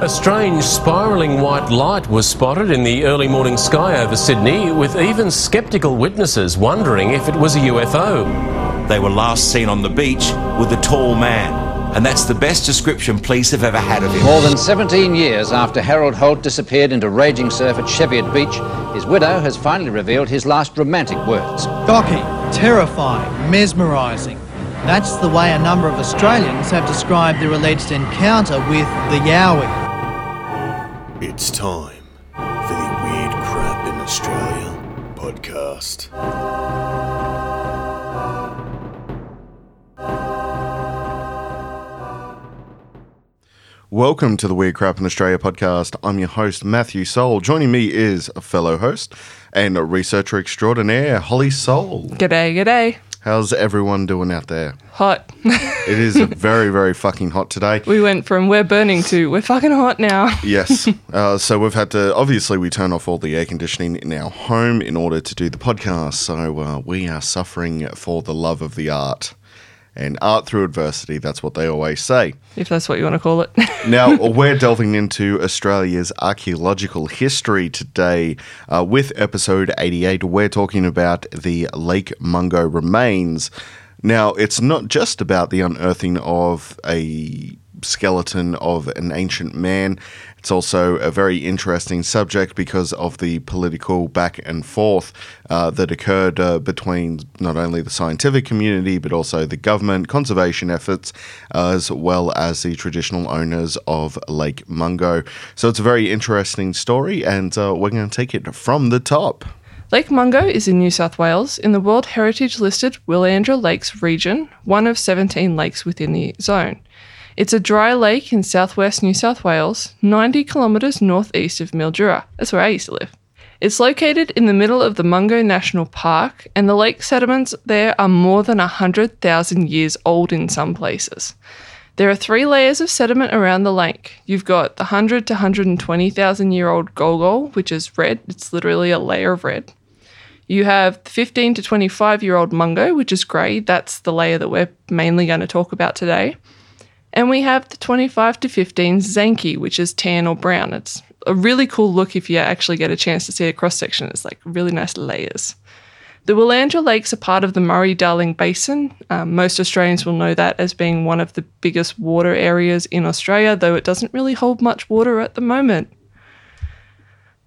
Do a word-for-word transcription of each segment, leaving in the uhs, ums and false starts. A strange spiralling white light was spotted in the early morning sky over Sydney, with even sceptical witnesses wondering if it was a U F O. They were last seen on the beach with a tall man, and that's the best description police have ever had of him. More than seventeen years after Harold Holt disappeared into raging surf at Cheviot Beach, his widow has finally revealed his last romantic words. Shocking, terrifying, mesmerising. That's the way a number of Australians have described their alleged encounter with the Yowie. It's time for the Weird Crap in Australia podcast. Welcome to the Weird Crap in Australia podcast. I'm your host, Matthew Sowell. Joining me is a fellow host and a researcher extraordinaire, Holly Sowell. G'day, g'day. How's everyone doing out there? Hot. It is very, very fucking hot today. We went from we're burning to we're fucking hot now. Yes. Uh, so we've had to, obviously we turn off all the air conditioning in our home in order to do the podcast. So uh, we are suffering for the love of the art. And art through adversity, that's what they always say. If that's what you want to call it. Now, we're delving into Australia's archaeological history today uh, with episode eighty-eight. We're talking about the Lake Mungo remains. Now, it's not just about the unearthing of a skeleton of an ancient man. It's also a very interesting subject because of the political back and forth uh, that occurred uh, between not only the scientific community but also the government, conservation efforts, uh, as well as the traditional owners of Lake Mungo. So it's a very interesting story, and uh, we're going to take it from the top. Lake Mungo is in New South Wales in the World Heritage-listed Willandra Lakes region, one of seventeen lakes within the zone. It's a dry lake in southwest New South Wales, ninety kilometres northeast of Mildura. That's where I used to live. It's located in the middle of the Mungo National Park, and the lake sediments there are more than one hundred thousand years old in some places. There are three layers of sediment around the lake. You've got the one hundred to one hundred twenty thousand year old Golgol, which is red. It's literally a layer of red. You have the fifteen to twenty-five year old Mungo, which is grey. That's the layer that we're mainly going to talk about today. And we have the twenty-five to fifteen Zanke, which is tan or brown. It's a really cool look if you actually get a chance to see a cross-section. It's like really nice layers. The Willandra Lakes are part of the Murray-Darling Basin. Um, most Australians will know that as being one of the biggest water areas in Australia, though it doesn't really hold much water at the moment.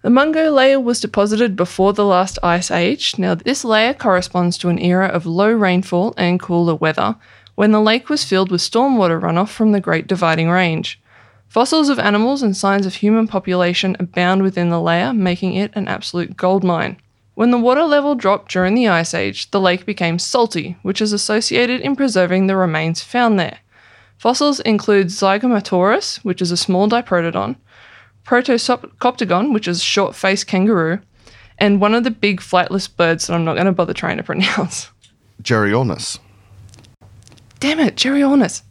The Mungo layer was deposited before the last ice age. Now, this layer corresponds to an era of low rainfall and cooler weather, when the lake was filled with stormwater runoff from the Great Dividing Range. Fossils of animals and signs of human population abound within the layer, making it an absolute goldmine. When the water level dropped during the Ice Age, the lake became salty, which is associated in preserving the remains found there. Fossils include Zygomaturus, which is a small diprotodon, Protemnodon, which is a short-faced kangaroo, and one of the big flightless birds that I'm not going to bother trying to pronounce. Genyornis. Damn it, Genyornis.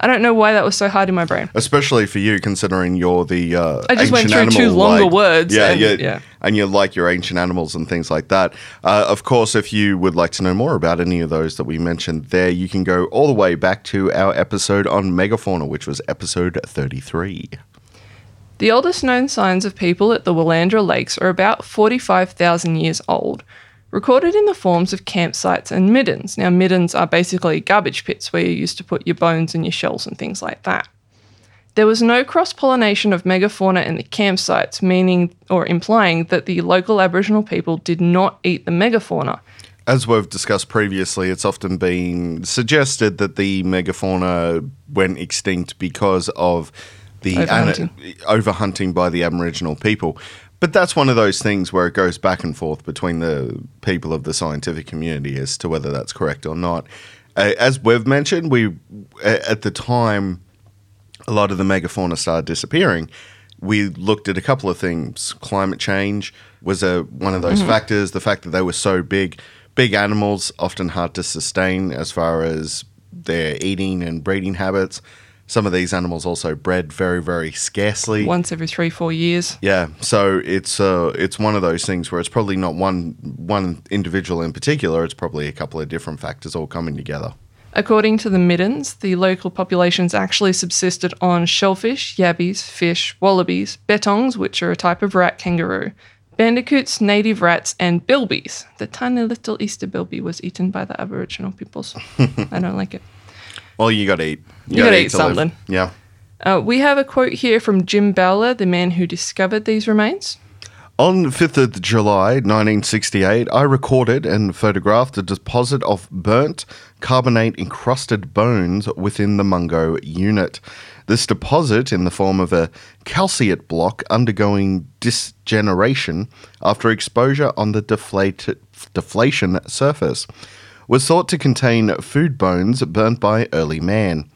I don't know why that was so hard in my brain. Especially for you, considering you're the uh, I just went through animal, two longer like, words. Yeah, and, yeah, yeah. And you like your ancient animals and things like that. Uh, of course, if you would like to know more about any of those that we mentioned there, you can go all the way back to our episode on megafauna, which was episode thirty-three. The oldest known signs of people at the Willandra Lakes are about forty-five thousand years old, recorded in the forms of campsites and middens. Now, middens are basically garbage pits where you used to put your bones and your shells and things like that. There was no cross-pollination of megafauna in the campsites, meaning or implying that the local Aboriginal people did not eat the megafauna. As we've discussed previously, it's often been suggested that the megafauna went extinct because of the overhunting, an- overhunting by the Aboriginal people. But that's one of those things where it goes back and forth between the people of the scientific community as to whether that's correct or not. Uh, as we've mentioned, we at the time... a lot of the megafauna started disappearing. We looked at a couple of things. Climate change was a, one of those mm-hmm. factors. The fact that they were so big, big animals, often hard to sustain as far as their eating and breeding habits. Some of these animals also bred very, very scarcely. Once every three, four years. Yeah. So it's uh, it's one of those things where it's probably not one one individual in particular. It's probably a couple of different factors all coming together. According to the Middens, the local populations actually subsisted on shellfish, yabbies, fish, wallabies, betongs, which are a type of rat kangaroo, bandicoots, native rats, and bilbies. The tiny little Easter bilby was eaten by the Aboriginal peoples. I don't like it. Well, you got to eat. You, you got to eat, eat something. Live. Yeah. Uh, we have a quote here from Jim Bowler, the man who discovered these remains. On fifth of July nineteen sixty-eight, I recorded and photographed a deposit of burnt carbonate-encrusted bones within the Mungo unit. This deposit, in the form of a calcite block undergoing disgeneration after exposure on the deflate, deflation surface, was thought to contain food bones burnt by early man.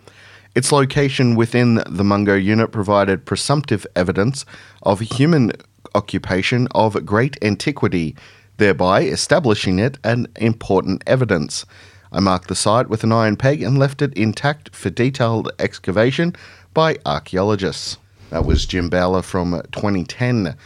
Its location within the Mungo unit provided presumptive evidence of human occupation of great antiquity, thereby establishing it an important evidence. I marked the site with an iron peg and left it intact for detailed excavation by archaeologists. That was Jim Bowler from twenty ten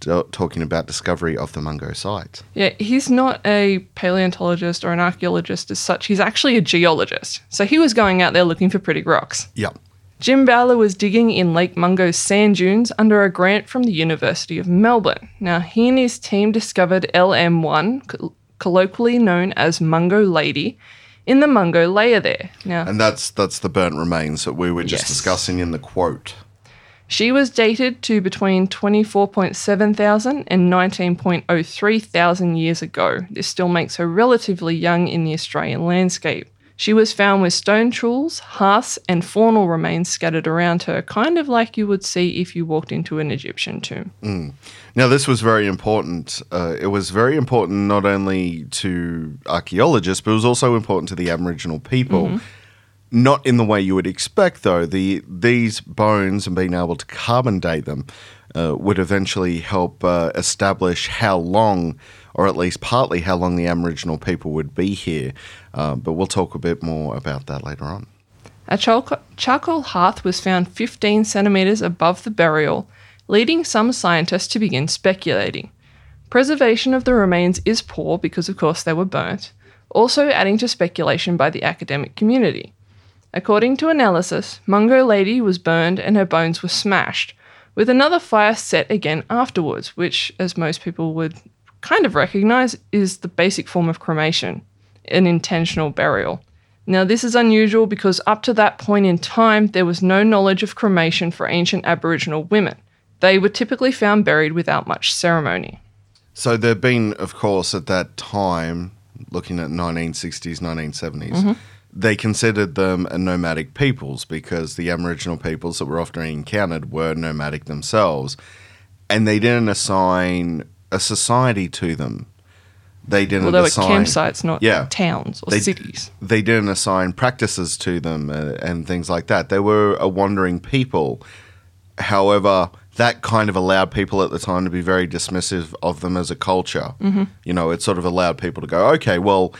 t- talking about discovery of the Mungo site. Yeah, he's not a paleontologist or an archaeologist as such. He's actually a geologist. So he was going out there looking for pretty rocks. Yep. Jim Bowler was digging in Lake Mungo's sand dunes under a grant from the University of Melbourne. Now, he and his team discovered L M one, colloquially known as Mungo Lady, in the Mungo layer there. Now, and that's that's the burnt remains that we were just yes. discussing in the quote. She was dated to between twenty-four point seven thousand and nineteen point oh three thousand years ago. This still makes her relatively young in the Australian landscape. She was found with stone tools, hearths, and faunal remains scattered around her, kind of like you would see if you walked into an Egyptian tomb. Mm. Now, this was very important. Uh, it was very important not only to archaeologists, but it was also important to the Aboriginal people. Mm-hmm. Not in the way you would expect, though. The These bones and being able to carbon date them uh, would eventually help uh, establish how long, or at least partly how long, the Aboriginal people would be here. Um, but we'll talk a bit more about that later on. A charco- charcoal hearth was found fifteen centimetres above the burial, leading some scientists to begin speculating. Preservation of the remains is poor because, of course, they were burnt, also adding to speculation by the academic community. According to analysis, Mungo Lady was burned and her bones were smashed, with another fire set again afterwards, which, as most people would kind of recognise, is the basic form of cremation, an intentional burial. Now, this is unusual because up to that point in time, there was no knowledge of cremation for ancient Aboriginal women. They were typically found buried without much ceremony. So there had been, of course, at that time, looking at nineteen sixties, nineteen seventies, mm-hmm. they considered them a nomadic peoples because the Aboriginal peoples that were often encountered were nomadic themselves, and they didn't assign a society to them. They didn't well, they assign... were campsites, not yeah, towns or they, cities. They didn't assign practices to them uh, and things like that. They were a wandering people. However, that kind of allowed people at the time to be very dismissive of them as a culture. Mm-hmm. You know, it sort of allowed people to go, okay, well,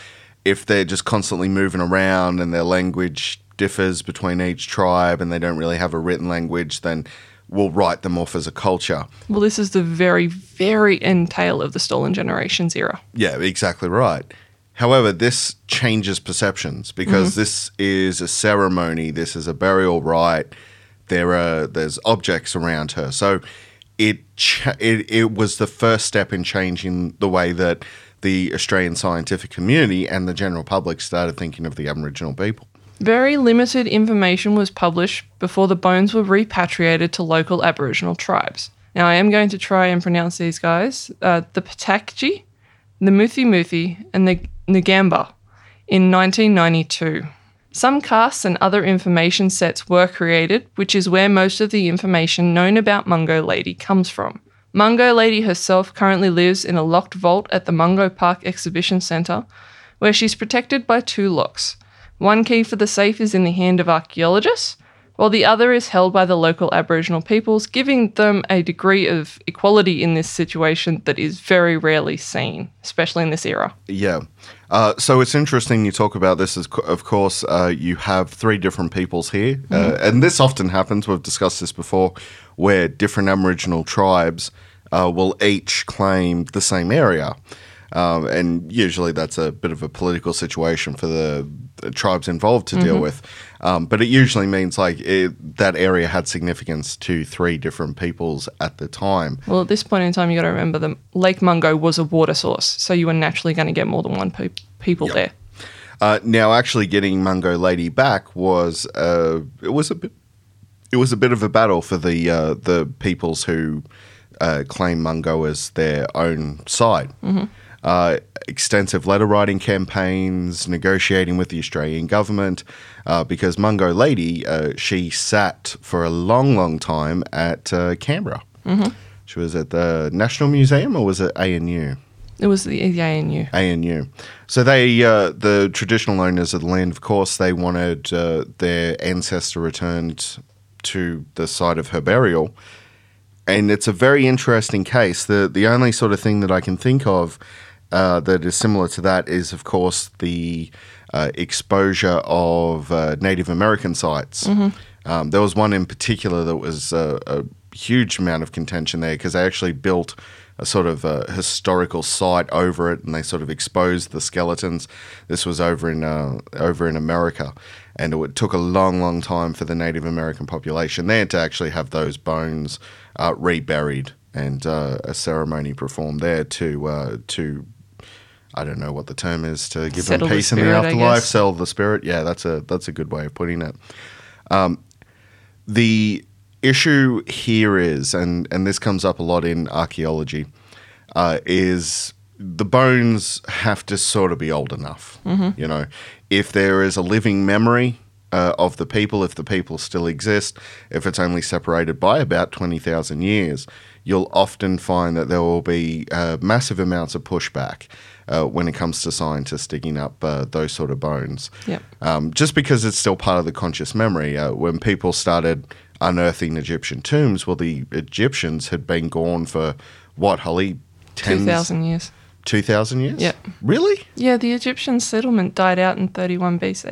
if they're just constantly moving around and their language differs between each tribe and they don't really have a written language, then we'll write them off as a culture. Well, this is the very, very end tail of the Stolen Generations era. Yeah, exactly right. However, this changes perceptions because mm-hmm. this is a ceremony, this is a burial rite, there are there's objects around her. So it it it was the first step in changing the way that the Australian scientific community and the general public started thinking of the Aboriginal people. Very limited information was published before the bones were repatriated to local Aboriginal tribes. Now, I am going to try and pronounce these guys, uh, the Patakji, the Muthi Muthi, and the Ngamba, in nineteen ninety-two. Some casts and other information sets were created, which is where most of the information known about Mungo Lady comes from. Mungo Lady herself currently lives in a locked vault at the Mungo Park Exhibition Centre, where she's protected by two locks. One key for the safe is in the hand of archaeologists, while the other is held by the local Aboriginal peoples, giving them a degree of equality in this situation that is very rarely seen, especially in this era. Yeah. Uh, so it's interesting you talk about this. As co- of course, uh, you have three different peoples here, mm-hmm. uh, and this often happens, we've discussed this before, where different Aboriginal tribes uh, will each claim the same area. Um, and usually that's a bit of a political situation for the, the tribes involved to mm-hmm. deal with. Um, but it usually means like it, that area had significance to three different peoples at the time. Well, at this point in time, you got to remember that Lake Mungo was a water source, so you were naturally going to get more than one pe- people yep. there. Uh, now, actually getting Mungo Lady back was uh, it was a bit, it was a bit of a battle for the uh, the peoples who uh, claim Mungo as their own side. Mm-hmm. Uh, extensive letter writing campaigns, negotiating with the Australian government, uh, because Mungo Lady, uh, she sat for a long, long time at uh, Canberra. Mm-hmm. She was at the National Museum, or was it A N U? It was the, the A N U. A N U. So they, uh, the traditional owners of the land, of course, they wanted uh, their ancestor returned to the site of her burial. And it's a very interesting case. The, the only sort of thing that I can think of Uh, that is similar to that is, of course, the uh, exposure of uh, Native American sites. Mm-hmm. Um, there was one in particular that was a, a huge amount of contention there because they actually built a sort of a historical site over it, and they sort of exposed the skeletons. This was over in uh, over in America, and it took a long, long time for the Native American population there to actually have those bones uh, reburied and uh, a ceremony performed there to uh, to. I don't know what the term is, to give them peace in the afterlife, sell the spirit. Yeah, that's a that's a good way of putting it. Um, the issue here is, and, and this comes up a lot in archaeology, uh, is the bones have to sort of be old enough. Mm-hmm. You know, if there is a living memory uh, of the people, if the people still exist, if it's only separated by about twenty thousand years, you'll often find that there will be uh, massive amounts of pushback Uh, when it comes to scientists digging up uh, those sort of bones. Yep. Um, just because it's still part of the conscious memory. Uh, when people started unearthing Egyptian tombs, well, the Egyptians had been gone for, what, Holly? two thousand years. two thousand years? Yeah. Really? Yeah, the Egyptian settlement died out in thirty-one B C.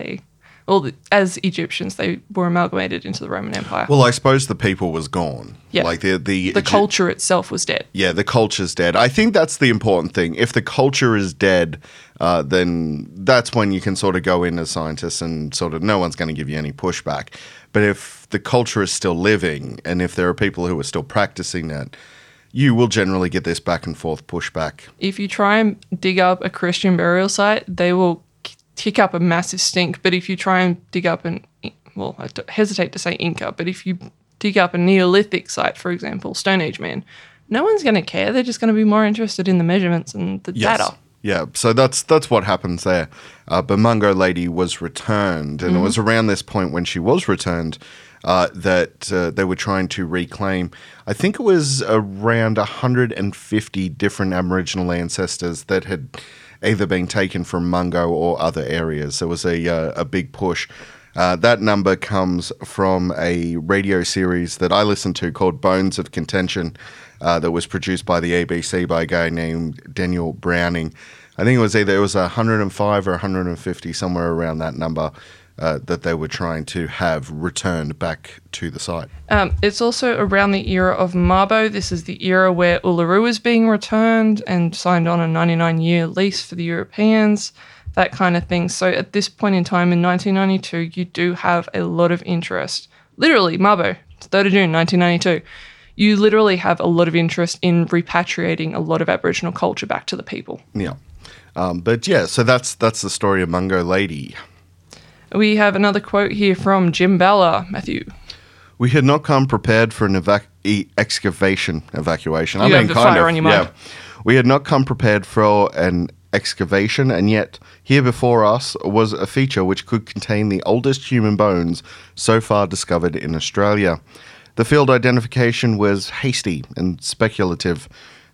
Well, as Egyptians, they were amalgamated into the Roman Empire. Well, I suppose the people was gone. Yeah. Like the the, the Egy- culture itself was dead. Yeah, the culture's dead. I think that's the important thing. If the culture is dead, uh, then that's when you can sort of go in as scientists and sort of no one's going to give you any pushback. But if the culture is still living and if there are people who are still practicing that, you will generally get this back and forth pushback. If you try and dig up a Christian burial site, they will kick up a massive stink, but if you try and dig up an, well, I hesitate to say Inca, but if you dig up a Neolithic site, for example, Stone Age man, no one's going to care. They're just going to be more interested in the measurements and the yes. data. Yeah, so that's that's what happens there. Uh, but Mungo Lady was returned, and mm-hmm. it was around this point when she was returned uh, that uh, they were trying to reclaim, I think it was around one hundred fifty different Aboriginal ancestors that had either being taken from Mungo or other areas. There was a uh, a big push. Uh, that number comes from a radio series that I listened to called Bones of Contention uh, that was produced by the A B C by a guy named Daniel Browning. I think it was either it was one hundred five or one hundred fifty, somewhere around that number, uh, that they were trying to have returned back to the site. Um, it's also around the era of Mabo. This is the era where Uluru is being returned and signed on a ninety-nine year lease for the Europeans, that kind of thing. So at this point in time in nineteen ninety-two, you do have a lot of interest. Literally, Mabo, third of June nineteen ninety-two. You literally have a lot of interest in repatriating a lot of Aboriginal culture back to the people. Yeah. Um, but yeah, so that's that's the story of Mungo Lady. We have another quote here from Jim Bowler. Matthew. We had not come prepared for an evac- e- excavation. Evacuation. I you mean, have the kind fire of, on your mind. Yeah. We had not come prepared for an excavation, and yet here before us was a feature which could contain the oldest human bones so far discovered in Australia. The field identification was hasty and speculative,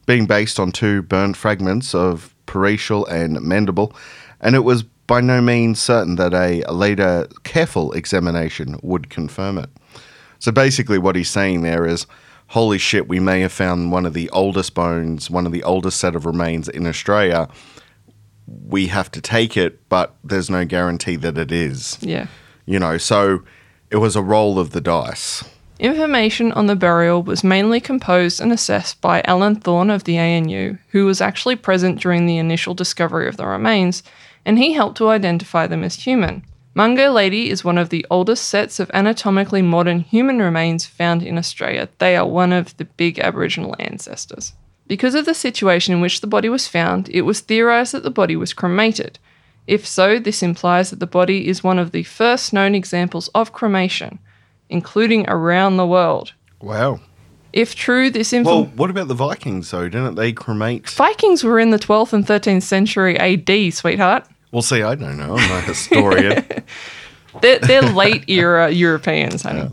being based on two burned fragments of parietal and mandible, and it was by no means certain that a later careful examination would confirm it. So basically what he's saying there is, holy shit, we may have found one of the oldest bones, one of the oldest set of remains in Australia. We have to take it, but there's no guarantee that it is. Yeah. You know, so it was a roll of the dice. Information on the burial was mainly composed and assessed by Alan Thorne of the A N U, who was actually present during the initial discovery of the remains, and he helped to identify them as human. Mungo Lady is one of the oldest sets of anatomically modern human remains found in Australia. They are one of the big Aboriginal ancestors. Because of the situation in which the body was found, it was theorised that the body was cremated. If so, this implies that the body is one of the first known examples of cremation, including around the world. Wow. If true, this info... Well, what about the Vikings, though? Didn't they cremate... Vikings were in the twelfth and thirteenth century A D, sweetheart. Well, see, I don't know. I'm a historian. they're, they're late-era Europeans, honey. Yeah.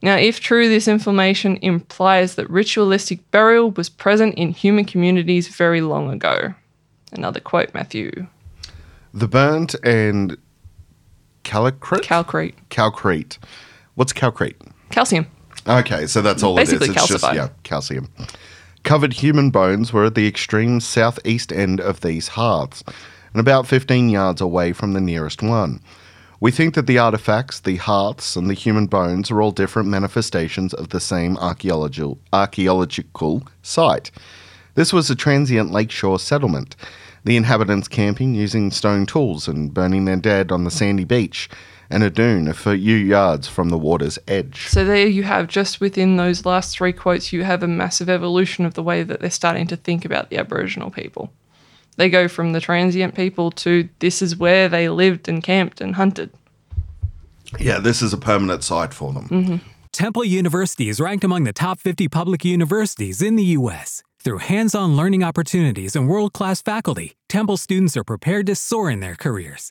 Now, if true, this information implies that ritualistic burial was present in human communities very long ago. Another quote, Matthew. The burnt and... Calcrete? Calcrete. Calcrete. What's calcrete? Calcium. Okay, so that's all Basically it is. It's calcified. Just, yeah, calcium. Covered human bones were at the extreme southeast end of these hearths, and about fifteen yards away from the nearest one. We think that the artifacts, the hearths, and the human bones are all different manifestations of the same archaeological archaeological site. This was a transient lakeshore settlement, the inhabitants camping using stone tools and burning their dead on the sandy beach, and a dune a few yards from the water's edge. So there you have, just within those last three quotes, you have a massive evolution of the way that they're starting to think about the Aboriginal people. They go from the transient people to this is where they lived and camped and hunted. Yeah, this is a permanent site for them. Mm-hmm. Temple University is ranked among the top fifty public universities in the U S Through hands-on learning opportunities and world-class faculty, Temple students are prepared to soar in their careers.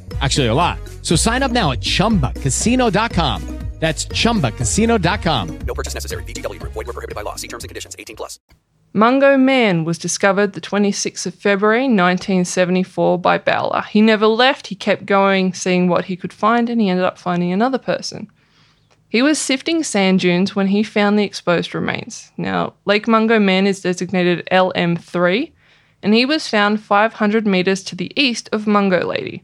Actually, a lot. So sign up now at chumba casino dot com. That's chumba casino dot com. No purchase necessary. V G W Group. Void where prohibited by law. See terms and conditions. eighteen plus. Mungo Man was discovered the twenty-sixth of February nineteen seventy-four by Bowler. He never left. He kept going, seeing what he could find, and he ended up finding another person. He was sifting sand dunes when he found the exposed remains. Now, Lake Mungo Man is designated L M three, and he was found five hundred metres to the east of Mungo Lady.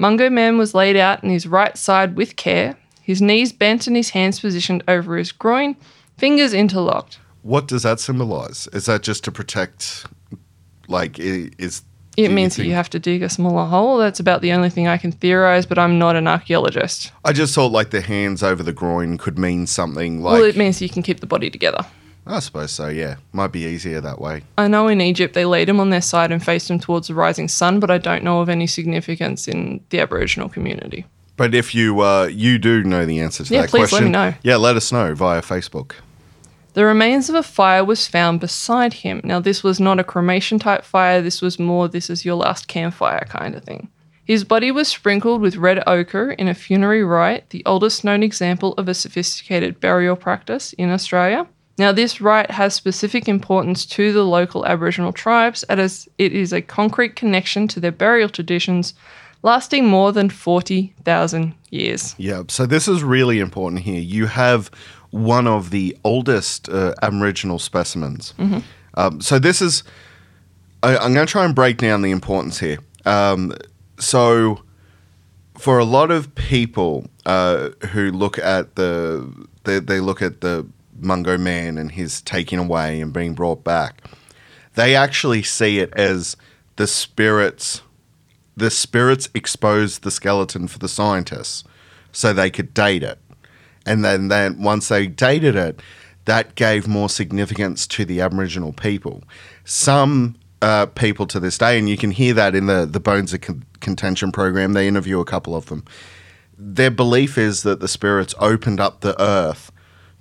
Mungo Man was laid out in his right side with care, his knees bent and his hands positioned over his groin, fingers interlocked. What does that symbolise? Is that just to protect, like, is... It means that you have to dig a smaller hole. That's about the only thing I can theorise, but I'm not an archaeologist. I just thought, like, the hands over the groin could mean something like... Well, it means you can keep the body together. I suppose so, yeah. Might be easier that way. I know in Egypt they laid him on their side and faced him towards the rising sun, but I don't know of any significance in the Aboriginal community. But if you uh, you do know the answer to yeah, that question, let me know. Yeah, let us know via Facebook. The remains of a fire was found beside him. Now, this was not a cremation-type fire. This was more, this is your last campfire kind of thing. His body was sprinkled with red ochre in a funerary rite, the oldest known example of a sophisticated burial practice in Australia. Now, this rite has specific importance to the local Aboriginal tribes, as it is a concrete connection to their burial traditions, lasting more than forty thousand years. Yeah, so this is really important here. You have one of the oldest uh, Aboriginal specimens. Mm-hmm. Um, so this is... I, I'm going to try and break down the importance here. Um, so for a lot of people uh, who look at the they, they look at the Mungo Man and his taking away and being brought back, they actually see it as the spirits the spirits exposed the skeleton for the scientists so they could date it. And then, then once they dated it, that gave more significance to the Aboriginal people. Some uh, people to this day, and you can hear that in the, the Bones of Con- Contention program, they interview a couple of them. Their belief is that the spirits opened up the earth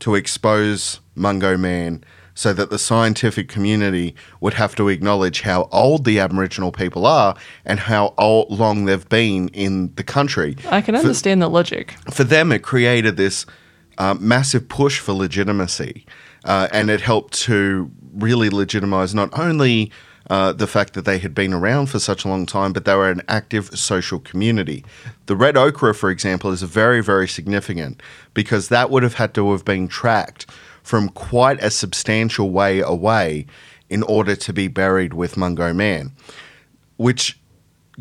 to expose Mungo Man so that the scientific community would have to acknowledge how old the Aboriginal people are and how old, long they've been in the country. I can understand for, that logic. For them, it created this... Uh, massive push for legitimacy, uh, and it helped to really legitimize not only uh, the fact that they had been around for such a long time, but they were an active social community. The red ochre, for example, is very, very significant because that would have had to have been tracked from quite a substantial way away in order to be buried with Mungo Man, which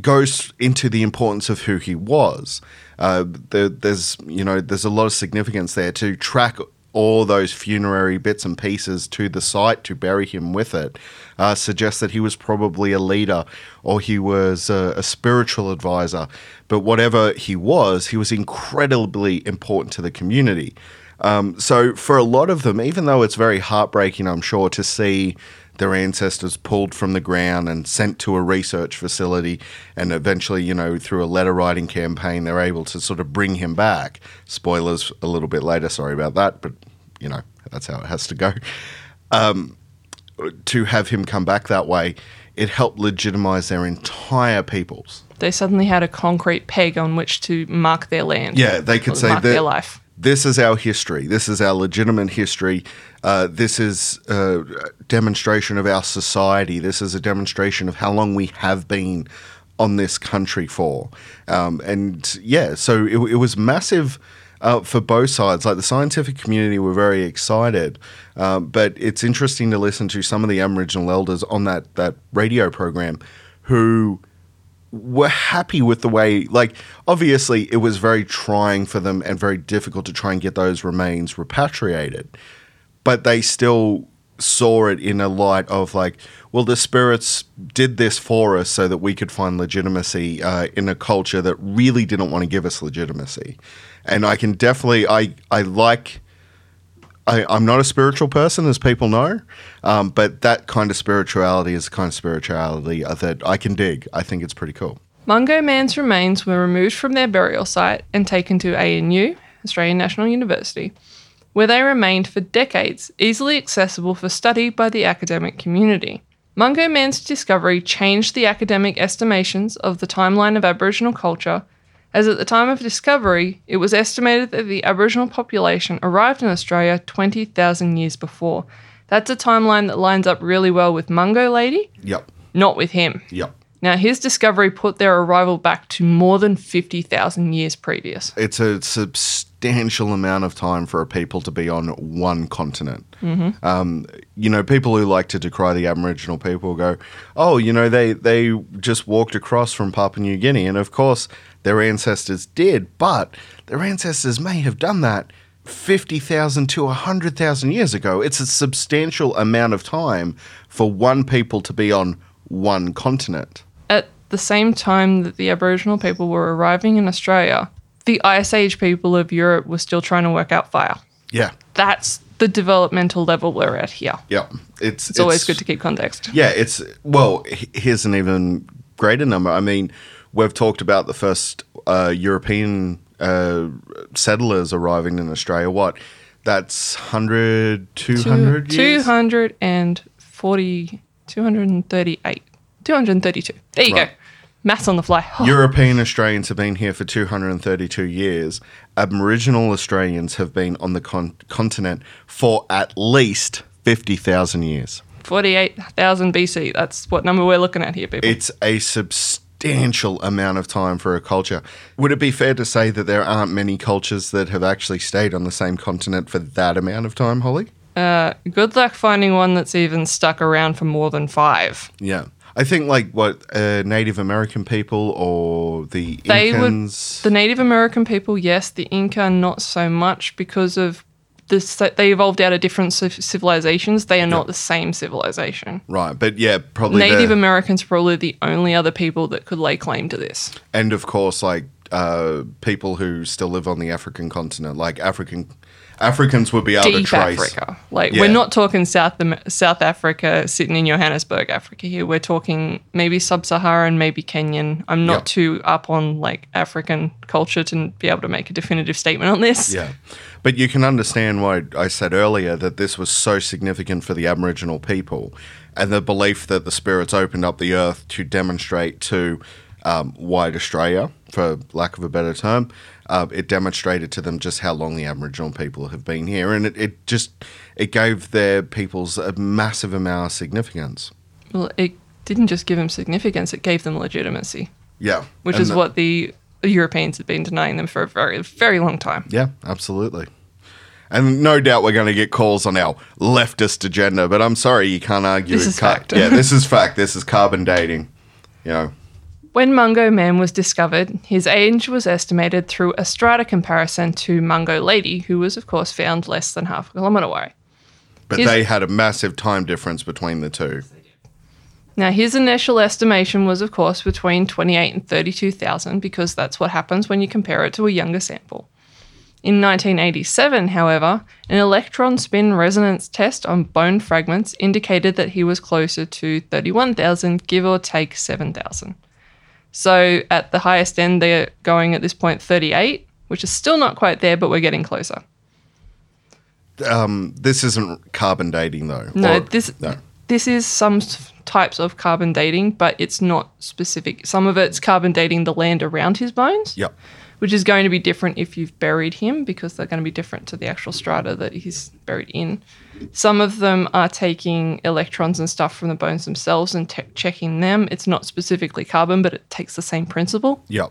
goes into the importance of who he was. Uh, there, there's, you know, there's a lot of significance there to track all those funerary bits and pieces to the site to bury him with it. Uh, suggests that he was probably a leader or he was a, a spiritual advisor. But whatever he was, he was incredibly important to the community. Um, so for a lot of them, even though it's very heartbreaking, I'm sure, to see their ancestors pulled from the ground and sent to a research facility, and eventually, you know, through a letter writing campaign, they're able to sort of bring him back. Spoilers a little bit later, sorry about that, but, you know, that's how it has to go. Um, to have him come back that way, it helped legitimize their entire peoples. They suddenly had a concrete peg on which to mark their land. Yeah, they could say mark their life. This is our history. This is our legitimate history. Uh, this is a demonstration of our society. This is a demonstration of how long we have been on this country for. Um, and, yeah, so it, it was massive uh, for both sides. Like, the scientific community were very excited, uh, but it's interesting to listen to some of the Aboriginal elders on that, that radio program who were happy with the way, like, obviously it was very trying for them and very difficult to try and get those remains repatriated, but they still saw it in a light of like, well, the spirits did this for us so that we could find legitimacy uh, in a culture that really didn't want to give us legitimacy. And I can definitely, I, I like... I, I'm not a spiritual person, as people know, um, but that kind of spirituality is the kind of spirituality that I can dig. I think it's pretty cool. Mungo Man's remains were removed from their burial site and taken to A N U, Australian National University, where they remained for decades, easily accessible for study by the academic community. Mungo Man's discovery changed the academic estimations of the timeline of Aboriginal culture, as at the time of discovery, it was estimated that the Aboriginal population arrived in Australia twenty thousand years before. That's a timeline that lines up really well with Mungo Lady. Yep. Not with him. Yep. Now, his discovery put their arrival back to more than fifty thousand years previous. It's a substantial amount of time for a people to be on one continent. Mm-hmm. Um, you know, people who like to decry the Aboriginal people go, oh, you know, they, they just walked across from Papua New Guinea, and of course their ancestors did, but their ancestors may have done that fifty thousand to one hundred thousand years ago. It's a substantial amount of time for one people to be on one continent. At the same time that the Aboriginal people were arriving in Australia, the Ice Age people of Europe were still trying to work out fire. Yeah. That's the developmental level we're at here. Yeah. It's, it's, it's always good to keep context. Yeah, it's, well, here's an even greater number. I mean, we've talked about the first uh, European uh, settlers arriving in Australia. What? That's one hundred, two hundred Two, years? two hundred forty two hundred thirty-eight two hundred thirty-two There you right. go. Maths on the fly. Oh. European Australians have been here for two hundred thirty-two years. Aboriginal Australians have been on the con- continent for at least fifty thousand years. forty-eight thousand B C. That's what number we're looking at here, people. It's a substantial amount of time for a culture. Would it be fair to say that there aren't many cultures that have actually stayed on the same continent for that amount of time, Holly? Uh, good luck finding one that's even stuck around for more than five. Yeah. I think like what uh, Native American people or the they Incans. Would, the Native American people, yes. The Inca, not so much because of this. They evolved out of different civilizations. They are not yep. the same civilization. Right, but yeah, probably Native the, Americans are probably the only other people that could lay claim to this. And of course, like uh, people who still live on the African continent, like African. Africans would be able Deep to trace. Africa. Like, yeah. We're not talking South South Africa, sitting in Johannesburg, Africa here. We're talking maybe sub-Saharan, maybe Kenyan. I'm not yep. too up on, like, African culture to be able to make a definitive statement on this. Yeah. But you can understand why I said earlier that this was so significant for the Aboriginal people and the belief that the spirits opened up the earth to demonstrate to um, white Australia, for lack of a better term, Uh, it demonstrated to them just how long the Aboriginal people have been here, and it, it just it gave their peoples a massive amount of significance. Well, it didn't just give them significance; it gave them legitimacy. Yeah, which and is the, what the Europeans had been denying them for a very, very long time. Yeah, absolutely. And no doubt we're going to get calls on our leftist agenda, but I'm sorry, you can't argue. This is car- fact. Yeah, this is fact. This is carbon dating. You know. When Mungo Man was discovered, his age was estimated through a strata comparison to Mungo Lady, who was, of course, found less than half a kilometre away. But his... they had a massive time difference between the two. Now, his initial estimation was, of course, between twenty-eight and thirty-two thousand, because that's what happens when you compare it to a younger sample. In nineteen eighty-seven, however, an electron spin resonance test on bone fragments indicated that he was closer to thirty-one thousand, give or take seven thousand. So at the highest end, they're going at this point thirty-eight, which is still not quite there, but we're getting closer. Um, this isn't carbon dating, though. No, or, this no. this is some types of carbon dating, but it's not specific. Some of it's carbon dating the land around his bones, yep. which is going to be different if you've buried him because they're going to be different to the actual strata that he's buried in. Some of them are taking electrons and stuff from the bones themselves and te- checking them. It's not specifically carbon, but it takes the same principle. Yep.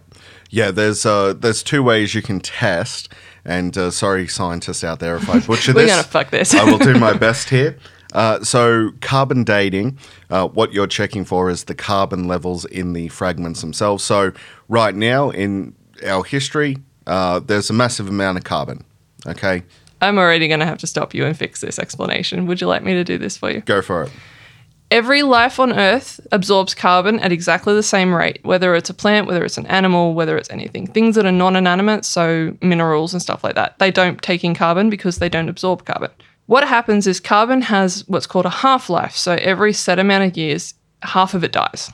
Yeah, there's uh, there's two ways you can test, and uh, sorry scientists out there if I butcher We're this. We're going to fuck this. I will do my best here. Uh, so carbon dating, uh, what you're checking for is the carbon levels in the fragments themselves. So right now in our history, uh, there's a massive amount of carbon, okay? I'm already going to have to stop you and fix this explanation. Would you like me to do this for you? Go for it. Every life on Earth absorbs carbon at exactly the same rate, whether it's a plant, whether it's an animal, whether it's anything. Things that are non-inanimate, so minerals and stuff like that, they don't take in carbon because they don't absorb carbon. What happens is carbon has what's called a half-life, so every set amount of years, half of it dies.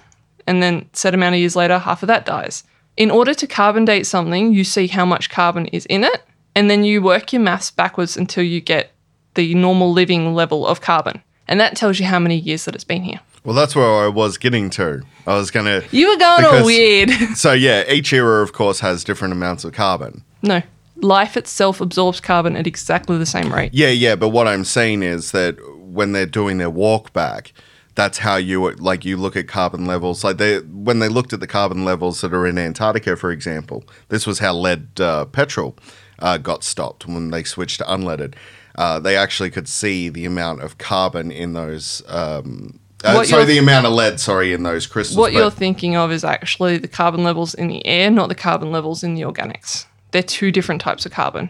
And then set amount of years later, half of that dies. In order to carbon date something, you see how much carbon is in it, and then you work your maths backwards until you get the normal living level of carbon. And that tells you how many years that it's been here. Well, that's where I was getting to. I was going to... You were going because, all weird. So, yeah, each era, of course, has different amounts of carbon. No. Life itself absorbs carbon at exactly the same rate. Yeah, yeah, but what I'm saying is that when they're doing their walk back... That's how you like you look at carbon levels. Like they, when they looked at the carbon levels that are in Antarctica, for example, this was how lead uh, petrol uh, got stopped when they switched to unleaded. Uh, they actually could see the amount of carbon in those. Um, uh, sorry, the amount of lead. Sorry, in those crystals. What you're thinking of is actually the carbon levels in the air, not the carbon levels in the organics. They're two different types of carbon.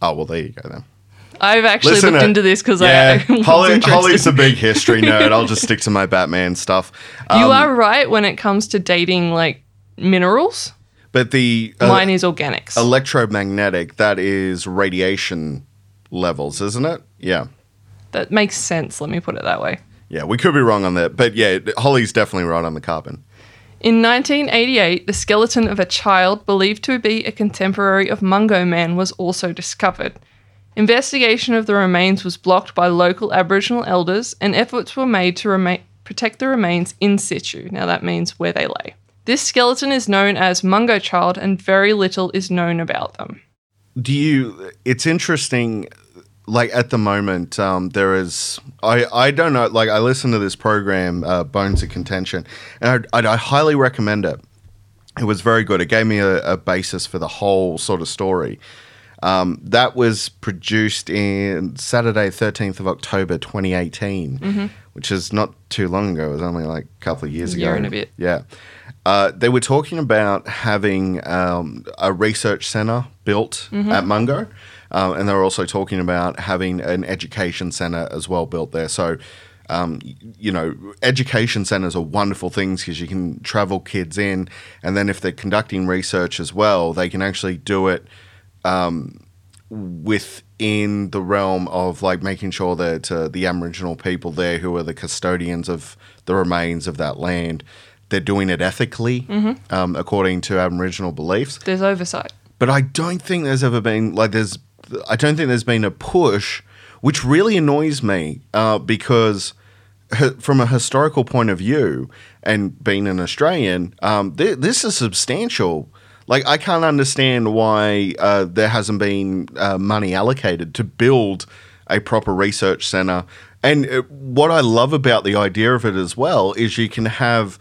Oh well, there you go then. I've actually Listen looked it. into this because yeah. I was Holly, interested. Holly's a big history nerd. I'll just stick to my Batman stuff. Um, you are right when it comes to dating, like, minerals. But the... Uh, mine is organics. Electromagnetic, that is radiation levels, isn't it? Yeah. That makes sense. Let me put it that way. Yeah, we could be wrong on that. But, yeah, Holly's definitely right on the carbon. In nineteen eighty-eight, the skeleton of a child believed to be a contemporary of Mungo Man was also discovered. Investigation of the remains was blocked by local Aboriginal elders and efforts were made to rema- protect the remains in situ. Now that means where they lay. This skeleton is known as Mungo Child and very little is known about them. Do you... It's interesting, like at the moment, um, there is... I, I don't know, like I listen to this program, uh, Bones of Contention, and I, I, I highly recommend it. It was very good. It gave me a, a basis for the whole sort of story. Um, that was produced in Saturday, thirteenth of October, twenty eighteen, mm-hmm. which is not too long ago. It was only like a couple of years ago. A year and a bit. Yeah. Uh, they were talking about having um, a research centre built mm-hmm. at Mungo, um, and they were also talking about having an education centre as well built there. So, um, you know, education centres are wonderful things because you can travel kids in, and then if they're conducting research as well, they can actually do it Um, within the realm of like making sure that uh, the Aboriginal people there who are the custodians of the remains of that land, they're doing it ethically mm-hmm. um, according to Aboriginal beliefs. There's oversight. But I don't think there's ever been like there's I don't think there's been a push, which really annoys me uh, because from a historical point of view and being an Australian, um, th- this is substantial. Like, I can't understand why uh, there hasn't been uh, money allocated to build a proper research centre. And uh, what I love about the idea of it as well is you can have,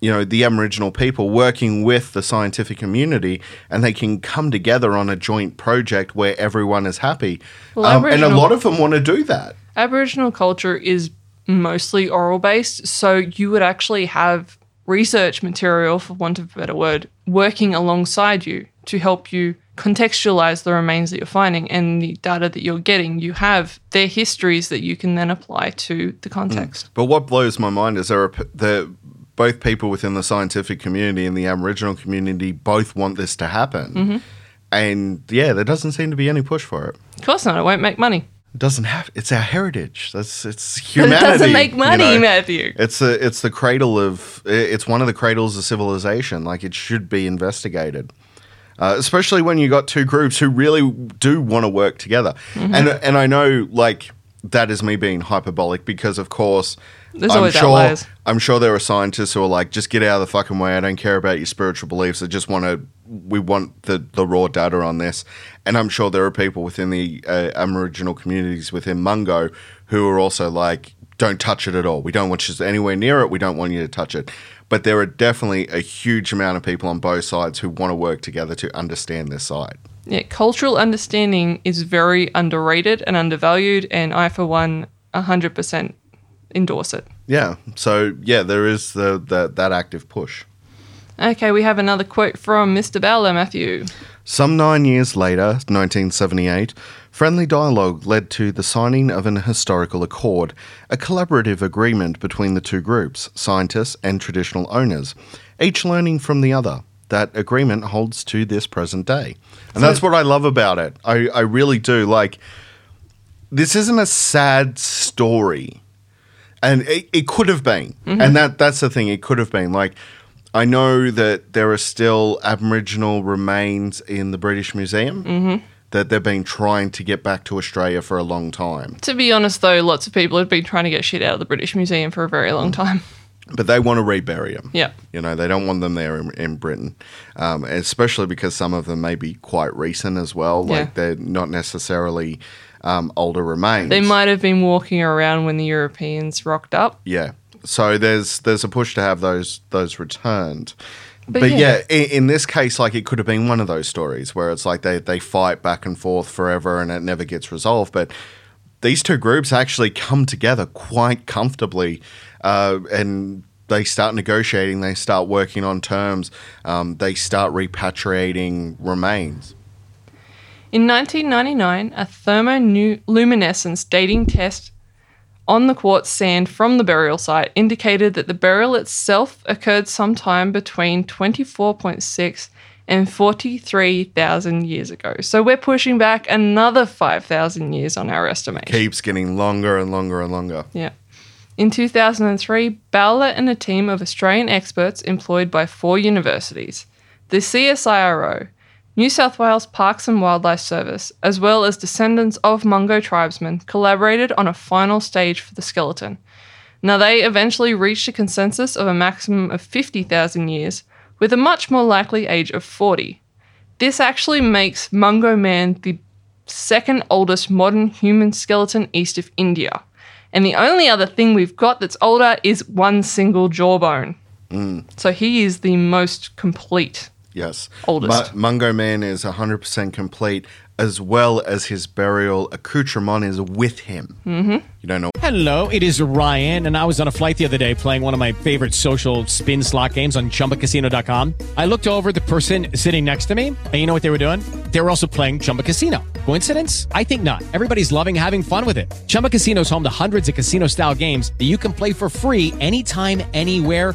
you know, the Aboriginal people working with the scientific community, and they can come together on a joint project where everyone is happy. Well, um, and a lot of them want to do that. Aboriginal culture is mostly oral-based, so you would actually have research material, for want of a better word, working alongside you to help you contextualize the remains that you're finding, and the data that you're getting, you have their histories that you can then apply to the context. Mm. But what blows my mind is there are the both people within the scientific community and the Aboriginal community both want this to happen. Mm-hmm. And yeah, there doesn't seem to be any push for it. Of course not. It won't make money. It doesn't have it's our heritage. That's it's humanity. But it doesn't make money, you know? Matthew. It's a, it's the cradle of it's one of the cradles of civilization. Like, it should be investigated, uh, especially when you got two groups who really do want to work together. Mm-hmm. And and I know, like, that is me being hyperbolic because, of course, There's I'm sure outliers. I'm sure there are scientists who are like, just get out of the fucking way. I don't care about your spiritual beliefs. I just want to. We want the, the raw data on this. And I'm sure there are people within the uh, Aboriginal communities within Mungo who are also like, don't touch it at all. We don't want you anywhere near it. We don't want you to touch it. But there are definitely a huge amount of people on both sides who want to work together to understand this side. Yeah, cultural understanding is very underrated and undervalued, and I, for one, one hundred percent endorse it. Yeah, so yeah, there is the, the that active push. Okay, we have another quote from Mister Bowler, Matthew. Some nine years later, nineteen seventy-eight, friendly dialogue led to the signing of an historical accord, a collaborative agreement between the two groups, scientists and traditional owners, each learning from the other. That agreement holds to this present day. And that's what I love about it. I, I really do. Like, this isn't a sad story. And it, it could have been. Mm-hmm. And that that's the thing. It could have been. Like, I know that there are still Aboriginal remains in the British Museum mm-hmm. that they've been trying to get back to Australia for a long time. To be honest, though, lots of people have been trying to get shit out of the British Museum for a very long time. But they want to rebury them. Yeah. You know, they don't want them there in, in Britain, um, especially because some of them may be quite recent as well. Like, yeah. They're not necessarily um, older remains. They might have been walking around when the Europeans rocked up. Yeah. So there's there's a push to have those those returned. But, but yeah, yeah in, in this case, like, it could have been one of those stories where it's like they, they fight back and forth forever and it never gets resolved. But these two groups actually come together quite comfortably uh, and they start negotiating, they start working on terms, um, they start repatriating remains. In nineteen ninety-nine, a thermoluminescence dating test on the quartz sand from the burial site indicated that the burial itself occurred sometime between twenty-four point six and forty-three thousand years ago. So we're pushing back another five thousand years on our estimation. It keeps getting longer and longer and longer. Yeah. In two thousand three, Bowler and a team of Australian experts employed by four universities, the C S I R O, New South Wales Parks and Wildlife Service, as well as descendants of Mungo tribesmen, collaborated on a final stage for the skeleton. Now, they eventually reached a consensus of a maximum of fifty thousand years, with a much more likely age of forty. This actually makes Mungo Man the second oldest modern human skeleton east of India. And the only other thing we've got that's older is one single jawbone. Mm. So he is the most complete. Yes. Oldest. But Mungo Man is one hundred percent complete, as well as his burial accoutrement is with him. Mm-hmm. You don't know. Hello, it is Ryan, and I was on a flight the other day playing one of my favorite social spin slot games on Chumba Casino dot com. I looked over at the person sitting next to me, and you know what they were doing? They were also playing Chumba Casino. Coincidence? I think not. Everybody's loving having fun with it. Chumba Casino's home to hundreds of casino-style games that you can play for free anytime, anywhere,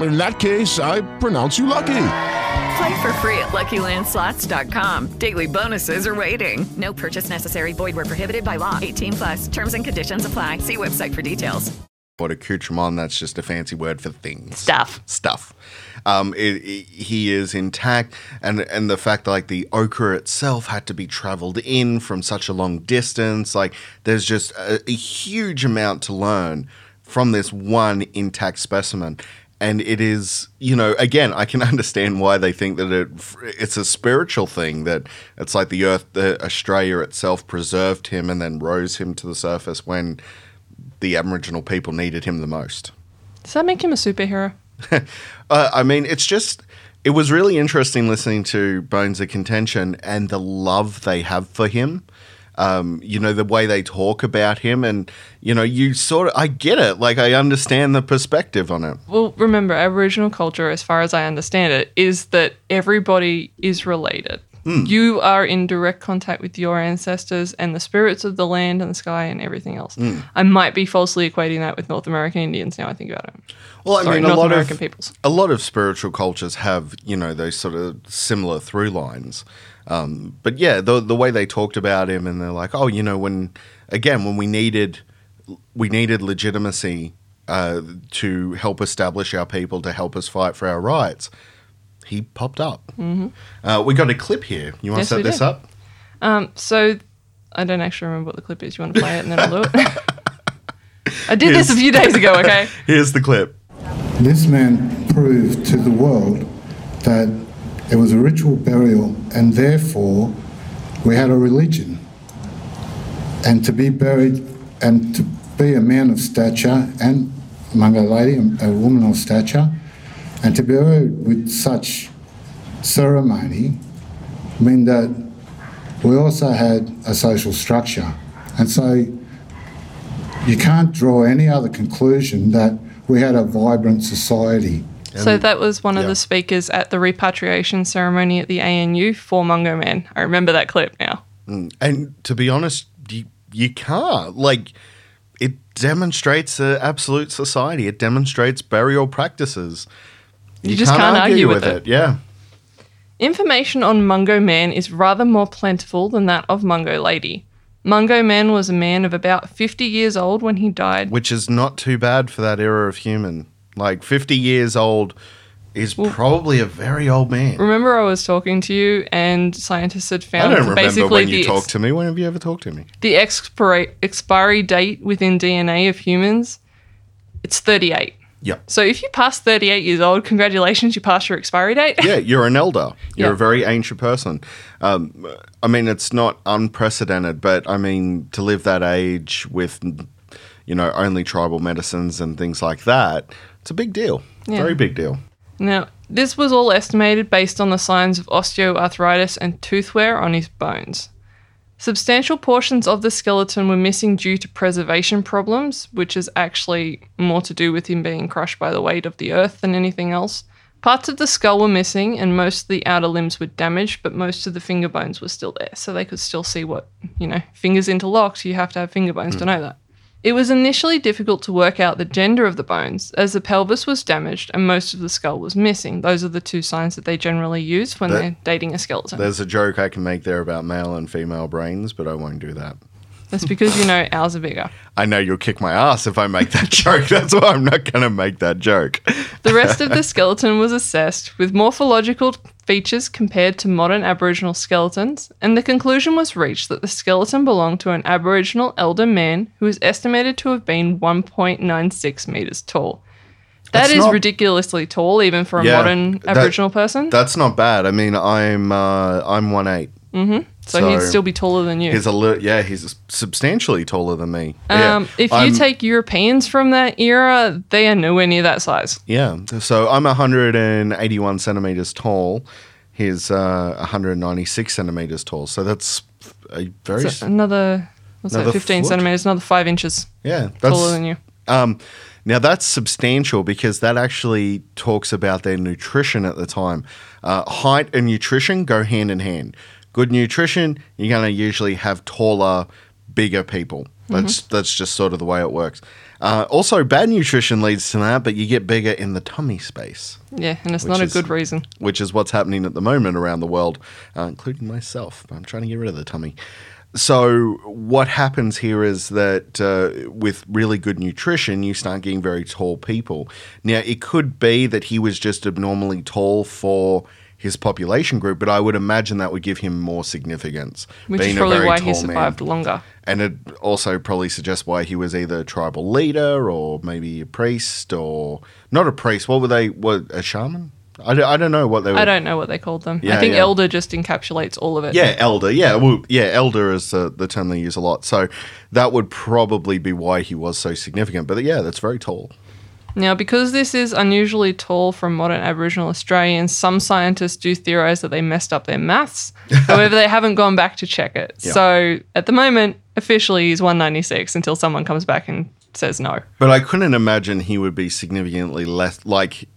In that case, I pronounce you lucky. Play for free at Lucky Land Slots dot com. Daily bonuses are waiting. No purchase necessary. Void where prohibited by law. eighteen plus. Terms and conditions apply. See website for details. But accoutrement, that's just a fancy word for things. Stuff. Stuff. Um, it, it, he is intact. And, and the fact that, like, the ochre itself had to be traveled in from such a long distance. Like, there's just a, a huge amount to learn from this one intact specimen. And it is, you know, again, I can understand why they think that it, it's a spiritual thing, that it's like the earth, the Australia itself preserved him and then rose him to the surface when the Aboriginal people needed him the most. Does that make him a superhero? uh, I mean, it's just, it was really interesting listening to Bones of Contention and the love they have for him. Um, you know, the way they talk about him and, you know, you sort of, I get it. Like, I understand the perspective on it. Well, remember, Aboriginal culture, as far as I understand it, is that everybody is related. Mm. You are in direct contact with your ancestors and the spirits of the land and the sky and everything else. Mm. I might be falsely equating that with North American Indians now I think about it. Well, I Sorry, mean, a North lot American of peoples. A lot of spiritual cultures have, you know, those sort of similar through lines. Um, but yeah, the the way they talked about him and they're like, oh, you know, when again when we needed we needed legitimacy uh, to help establish our people, to help us fight for our rights. He popped up. Mm-hmm. Uh, we got a clip here. You want yes, to set this do. up? Um, so I don't actually remember what the clip is. You want to play it and then I'll do it? I did Here's, this a few days ago, okay? Here's the clip. This man proved to the world that it was a ritual burial and therefore we had a religion. And to be buried and to be a man of stature and Mungo Lady, a woman of stature, and to be buried with such ceremony meant that we also had a social structure. And so you can't draw any other conclusion that we had a vibrant society. So that was one yeah. of the speakers at the repatriation ceremony at the A N U for Mungo Man. I remember that clip now. And to be honest, you, you can't. Like, it demonstrates an absolute society. It demonstrates burial practices. You, you just can't, can't argue, argue with, with it. it. Yeah. Information on Mungo Man is rather more plentiful than that of Mungo Lady. Mungo Man was a man of about fifty years old when he died. Which is not too bad for that era of human. Like, fifty years old is well, probably a very old man. Remember I was talking to you and scientists had found basically... I don't remember when you talked ex- to me. When have you ever talked to me? The expira- expiry date within D N A of humans, it's thirty-eight. Yeah. So if you pass thirty-eight years old, congratulations, you passed your expiry date. Yeah, you're an elder. You're yeah. a very ancient person. Um, I mean, it's not unprecedented, but, I mean, to live that age with, you know, only tribal medicines and things like that, it's a big deal. Yeah. Very big deal. Now, this was all estimated based on the signs of osteoarthritis and tooth wear on his bones. Substantial portions of the skeleton were missing due to preservation problems, which is actually more to do with him being crushed by the weight of the earth than anything else. Parts of the skull were missing and most of the outer limbs were damaged, but most of the finger bones were still there, so they could still see what, you know, fingers interlocked, you have to have finger bones mm. to know that. It was initially difficult to work out the gender of the bones, as the pelvis was damaged and most of the skull was missing. Those are the two signs that they generally use when that, they're dating a skeleton. There's a joke I can make there about male and female brains, but I won't do that. That's because, you know, ours are bigger. I know you'll kick my ass if I make that joke. That's why I'm not going to make that joke. The rest of the skeleton was assessed with morphological features compared to modern Aboriginal skeletons, and the conclusion was reached that the skeleton belonged to an Aboriginal elder man who is estimated to have been one point nine six metres tall. That that's is not, ridiculously tall, even for a yeah, modern Aboriginal that, person. That's not bad. I mean, I'm uh, I'm one eight. Mm-hmm. So, so he'd still be taller than you. He's a li- yeah, he's substantially taller than me. Um, yeah. If I'm, you take Europeans from that era, they are nowhere near that size. Yeah. So I'm one hundred eighty-one centimetres tall. He's uh, one hundred ninety-six centimetres tall. So that's a very... That's another, what's another that, fifteen foot? Centimetres, another five inches yeah, that's, taller than you. Um, now, that's substantial because that actually talks about their nutrition at the time. Uh, height and nutrition go hand in hand. Good nutrition, you're going to usually have taller, bigger people. That's mm-hmm. that's just sort of the way it works. Uh, also, bad nutrition leads to that, but you get bigger in the tummy space. Yeah, and it's not a is, good reason. Which is what's happening at the moment around the world, uh, including myself. I'm trying to get rid of the tummy. So what happens here is that uh, with really good nutrition, you start getting very tall people. Now, it could be that he was just abnormally tall for his population group, but I would imagine that would give him more significance. Which being is probably why he survived man. Longer. And it also probably suggests why he was either a tribal leader or maybe a priest or... Not a priest. What were they? What, a shaman? I don't, I don't know what they were. I don't know what they called them. Yeah, I think yeah. elder just encapsulates all of it. Yeah, elder. Yeah, well, yeah, elder is the, the term they use a lot. So that would probably be why he was so significant. But yeah, that's very tall. Now, because this is unusually tall from modern Aboriginal Australians, some scientists do theorise that they messed up their maths. However, they haven't gone back to check it. Yeah. So at the moment, officially he's one ninety-six until someone comes back and says no. But I couldn't imagine he would be significantly less... like.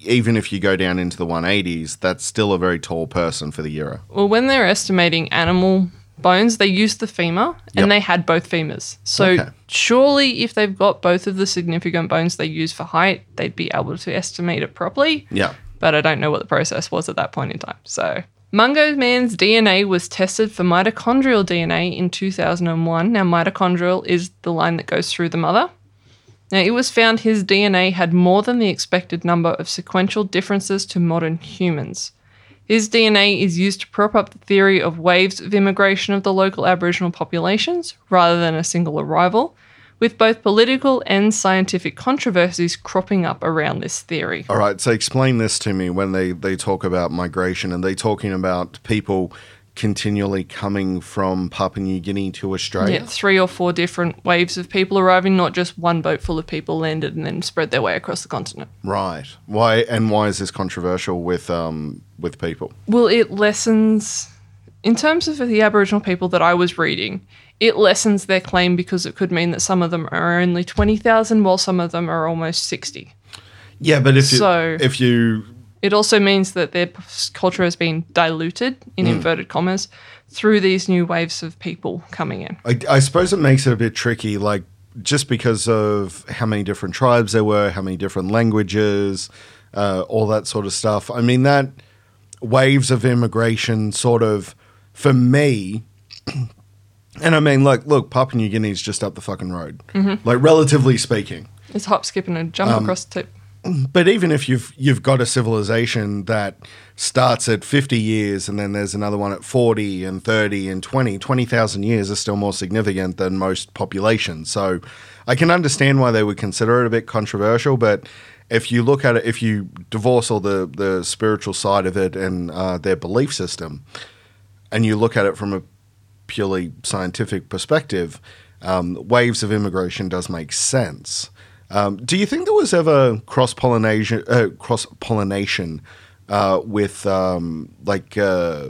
Even if you go down into the one eighties, that's still a very tall person for the era. Well, when they're estimating animal bones, they used the femur and yep. they had both femurs. So okay. surely if they've got both of the significant bones they use for height, they'd be able to estimate it properly. Yeah. But I don't know what the process was at that point in time. So Mungo Man's D N A was tested for mitochondrial D N A in two thousand one. Now, mitochondrial is the line that goes through the mother. Now, it was found his D N A had more than the expected number of sequential differences to modern humans. His D N A is used to prop up the theory of waves of immigration of the local Aboriginal populations, rather than a single arrival, with both political and scientific controversies cropping up around this theory. All right, so explain this to me when they, they talk about migration and they're talking about people continually coming from Papua New Guinea to Australia. Yeah, three or four different waves of people arriving, not just one boat full of people landed and then spread their way across the continent. Right. Why and why is this controversial with um with people? Well, it lessens, in terms of the Aboriginal people that I was reading, it lessens their claim because it could mean that some of them are only twenty thousand while some of them are almost sixty. Yeah, but if so, you, if you it also means that their culture has been diluted, in mm. inverted commas, through these new waves of people coming in. I, I suppose it makes it a bit tricky, like just because of how many different tribes there were, how many different languages, uh, all that sort of stuff. I mean, that waves of immigration sort of, for me, and I mean, like, look, Papua New Guinea is just up the fucking road, mm-hmm. like relatively speaking. It's hop, skip and a jump um, across the tip. But even if you've you've got a civilization that starts at fifty years and then there's another one at forty and thirty and twenty, twenty thousand years is still more significant than most populations. So I can understand why they would consider it a bit controversial, but if you look at it, if you divorce all the, the spiritual side of it and uh, their belief system and you look at it from a purely scientific perspective, um, waves of immigration does make sense. Um, do you think there was ever cross-pollination, uh, cross-pollination uh, with um, like uh,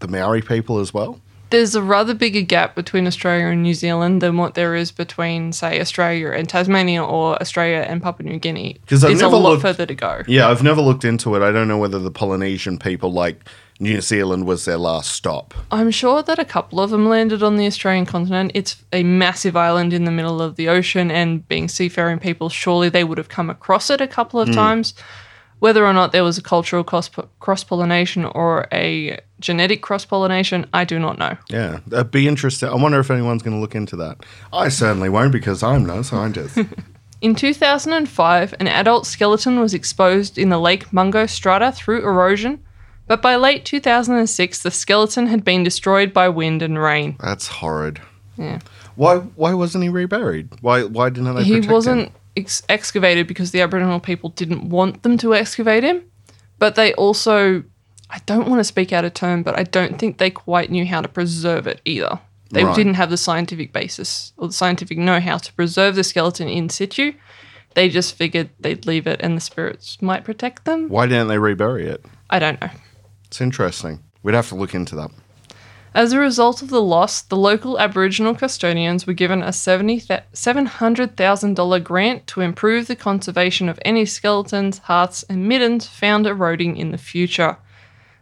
the Maori people as well? There's a rather bigger gap between Australia and New Zealand than what there is between, say, Australia and Tasmania or Australia and Papua New Guinea. There's a lot looked, further to go. Yeah, I've never looked into it. I don't know whether the Polynesian people like New Zealand was their last stop. I'm sure that a couple of them landed on the Australian continent. It's a massive island in the middle of the ocean, and being seafaring people, surely they would have come across it a couple of mm. times. Whether or not there was a cultural cross-pollination or a genetic cross-pollination, I do not know. Yeah, that'd be interesting. I wonder if anyone's going to look into that. I certainly won't because I'm no scientist. In two thousand five, an adult skeleton was exposed in the Lake Mungo strata through erosion, But by late two thousand six, the skeleton had been destroyed by wind and rain. That's horrid. Yeah. Why Why wasn't he reburied? Why Why didn't they protect him? He wasn't ex- excavated because the Aboriginal people didn't want them to excavate him. But they also, I don't want to speak out of turn, but I don't think they quite knew how to preserve it either. They right. didn't have the scientific basis or the scientific know-how to preserve the skeleton in situ. They just figured they'd leave it and the spirits might protect them. Why didn't they rebury it? I don't know. It's interesting. We'd have to look into that. As a result of the loss, the local Aboriginal custodians were given a seven hundred thousand dollars grant to improve the conservation of any skeletons, hearths, and middens found eroding in the future.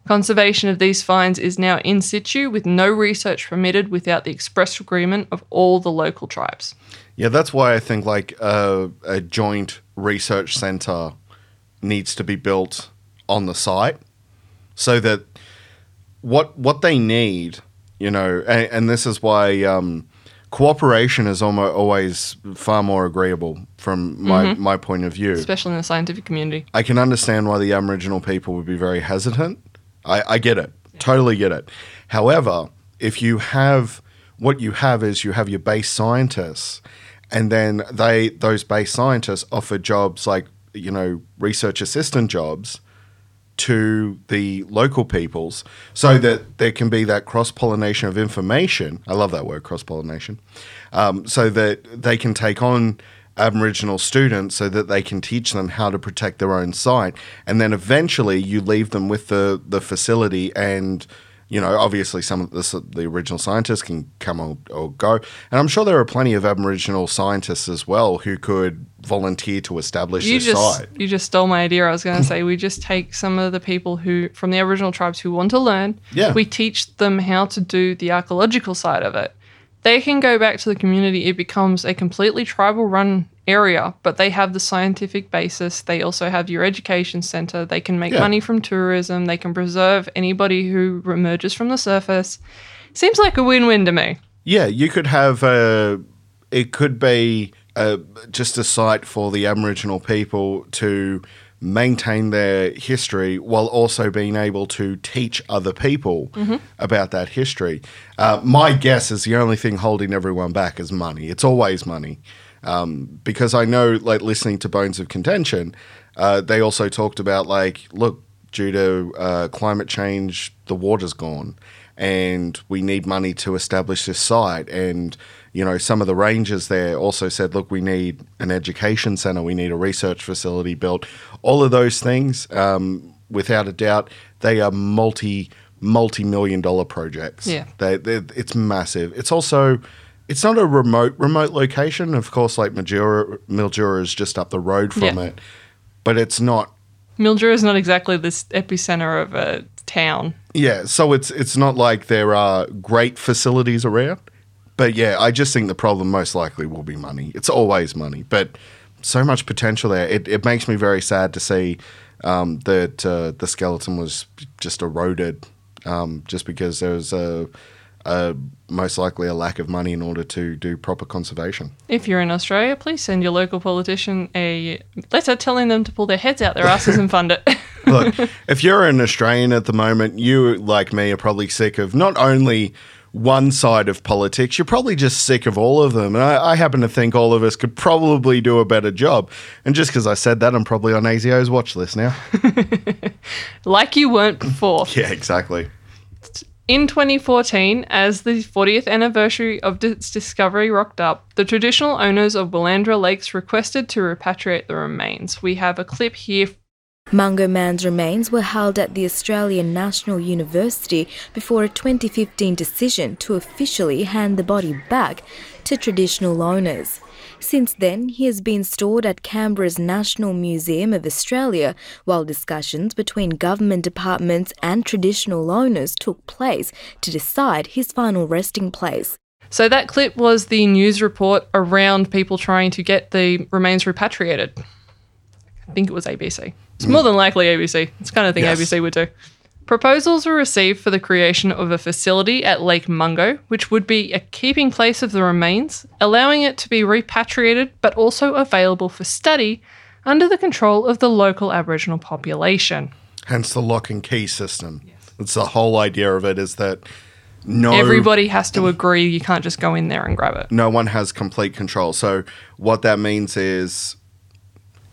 Conservation of these finds is now in situ, with no research permitted without the express agreement of all the local tribes. Yeah, that's why I think like uh, a joint research centre needs to be built on the site, so that what what they need, you know, and, and this is why um, cooperation is almost always far more agreeable from my, mm-hmm. my point of view. Especially in the scientific community. I can understand why the Aboriginal people would be very hesitant. I, I get it. Yeah. Totally get it. However, if you have, what you have is you have your base scientists, and then they those base scientists offer jobs like, you know, research assistant jobs to the local peoples so that there can be that cross-pollination of information. I love that word, cross-pollination. Um, so that they can take on Aboriginal students so that they can teach them how to protect their own site. And then eventually you leave them with the, the facility and, you know, obviously some of this, the original scientists can come or, or go. And I'm sure there are plenty of Aboriginal scientists as well who could volunteer to establish you this just, site. You just stole my idea. I was going to say we just take some of the people who from the Aboriginal tribes who want to learn. Yeah. We teach them how to do the archaeological side of it. They can go back to the community. It becomes a completely tribal-run area, but they have the scientific basis. They also have your education centre. They can make yeah. money from tourism. They can preserve anybody who emerges from the surface. Seems like a win-win to me. Yeah, you could have a, it could be a, just a site for the Aboriginal people to maintain their history while also being able to teach other people mm-hmm. about that history. Uh, my guess is the only thing holding everyone back is money. It's always money. Um, because I know, like, listening to Bones of Contention, uh, they also talked about, like, look, due to uh, climate change, the water's gone and we need money to establish this site. And, you know, some of the rangers there also said, look, we need an education centre, we need a research facility built. All of those things, um, without a doubt, they are multi, multi-million dollar projects. Yeah. They, it's massive. It's also, it's not a remote, remote location. Of course, like Mildura, Mildura is just up the road from yeah. it, but it's not. Mildura is not exactly this epicentre of a town. Yeah, so it's it's not like there are great facilities around. But, yeah, I just think the problem most likely will be money. It's always money. But so much potential there. It, it makes me very sad to see um, that uh, the skeleton was just eroded um, just because there was a, a most likely a lack of money in order to do proper conservation. If you're in Australia, please send your local politician a letter telling them to pull their heads out their asses and fund it. Look, if you're an Australian at the moment, you, like me, are probably sick of not only one side of politics, you're probably just sick of all of them. And I, I happen to think all of us could probably do a better job. And just because I said that, I'm probably on A S I O's watch list now. Like you weren't before. Yeah, exactly. In twenty fourteen, as the fortieth anniversary of its discovery rocked up, the traditional owners of Willandra Lakes requested to repatriate the remains. We have a clip here. Mungo Man's remains were held at the Australian National University before a twenty fifteen decision to officially hand the body back to traditional owners. Since then, he has been stored at Canberra's National Museum of Australia, while discussions between government departments and traditional owners took place to decide his final resting place. So that clip was the news report around people trying to get the remains repatriated. I think it was A B C. It's more than likely A B C. It's the kind of thing yes. A B C would do. Proposals were received for the creation of a facility at Lake Mungo, which would be a keeping place of the remains, allowing it to be repatriated but also available for study under the control of the local Aboriginal population. Hence the lock and key system. Yes. It's the whole idea of it is that no... Everybody has to agree. You can't just go in there and grab it. No one has complete control. So what that means is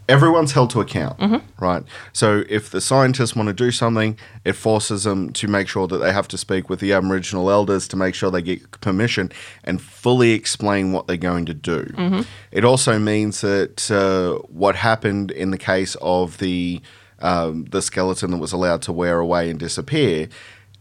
everyone's held to account, mm-hmm. right? So if the scientists want to do something, it forces them to make sure that they have to speak with the Aboriginal elders to make sure they get permission and fully explain what they're going to do. Mm-hmm. It also means that uh, what happened in the case of the... Um, the skeleton that was allowed to wear away and disappear,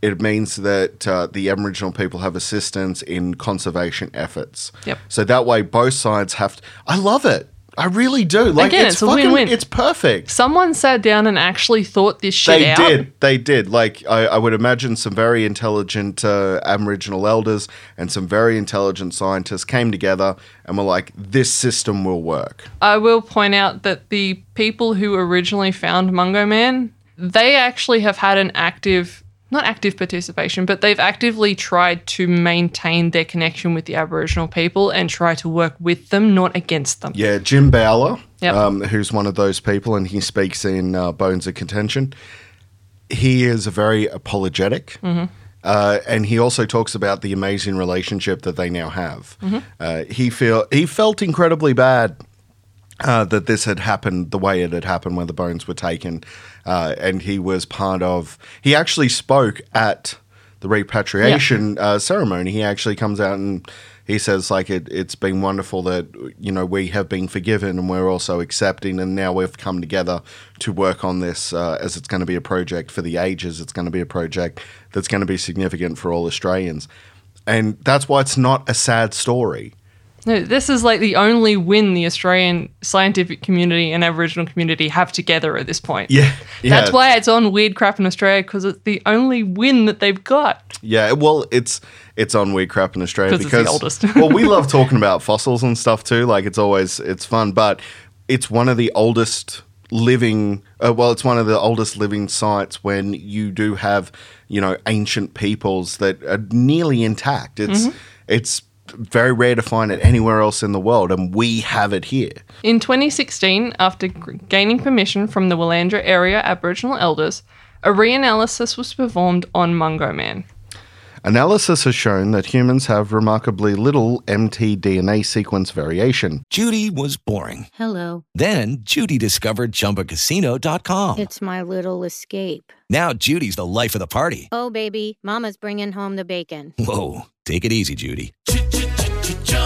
it means that uh, the Aboriginal people have assistance in conservation efforts. Yep. So that way both sides have to... I love it. I really do. Like, Again, it's, it's a fucking, win-win. It's perfect. Someone sat down and actually thought this shit they out. They did. They did. Like, I, I would imagine some very intelligent uh, Aboriginal elders and some very intelligent scientists came together and were like, this system will work. I will point out that the people who originally found Mungo Man, they actually have had an active, not active participation, but they've actively tried to maintain their connection with the Aboriginal people and try to work with them, not against them. Yeah, Jim Bowler, yep. um, who's one of those people, and he speaks in uh, Bones of Contention. He is very apologetic. Mm-hmm. Uh, and he also talks about the amazing relationship that they now have. Mm-hmm. Uh, he feel he felt incredibly bad uh, that this had happened the way it had happened when the bones were taken. Uh, and he was part of – he actually spoke at the repatriation yeah. uh, ceremony. He actually comes out and he says, like, it, it's been wonderful that, you know, we have been forgiven and we're also accepting, and now we've come together to work on this uh, as it's going to be a project for the ages. It's going to be a project that's going to be significant for all Australians. And that's why it's not a sad story. No, this is like the only win the Australian scientific community and Aboriginal community have together at this point. Yeah. yeah. That's why it's on Weird Crap in Australia, because it's the only win that they've got. Yeah, well, it's it's on Weird Crap in Australia because it's the oldest. Well, we love talking about fossils and stuff too. Like, it's always, it's fun, but it's one of the oldest living, uh, well, it's one of the oldest living sites when you do have, you know, ancient peoples that are nearly intact. It's mm-hmm. It's very rare to find it anywhere else in the world, and we have it here. In twenty sixteen, after gaining permission from the Willandra area Aboriginal elders, a reanalysis was performed on Mungo Man. Analysis has shown that humans have remarkably little M T D N A sequence variation. Judy was boring. Hello. Then Judy discovered Chumba Casino dot com. It's my little escape. Now Judy's the life of the party. Oh, baby, mama's bringing home the bacon. Whoa, take it easy, Judy.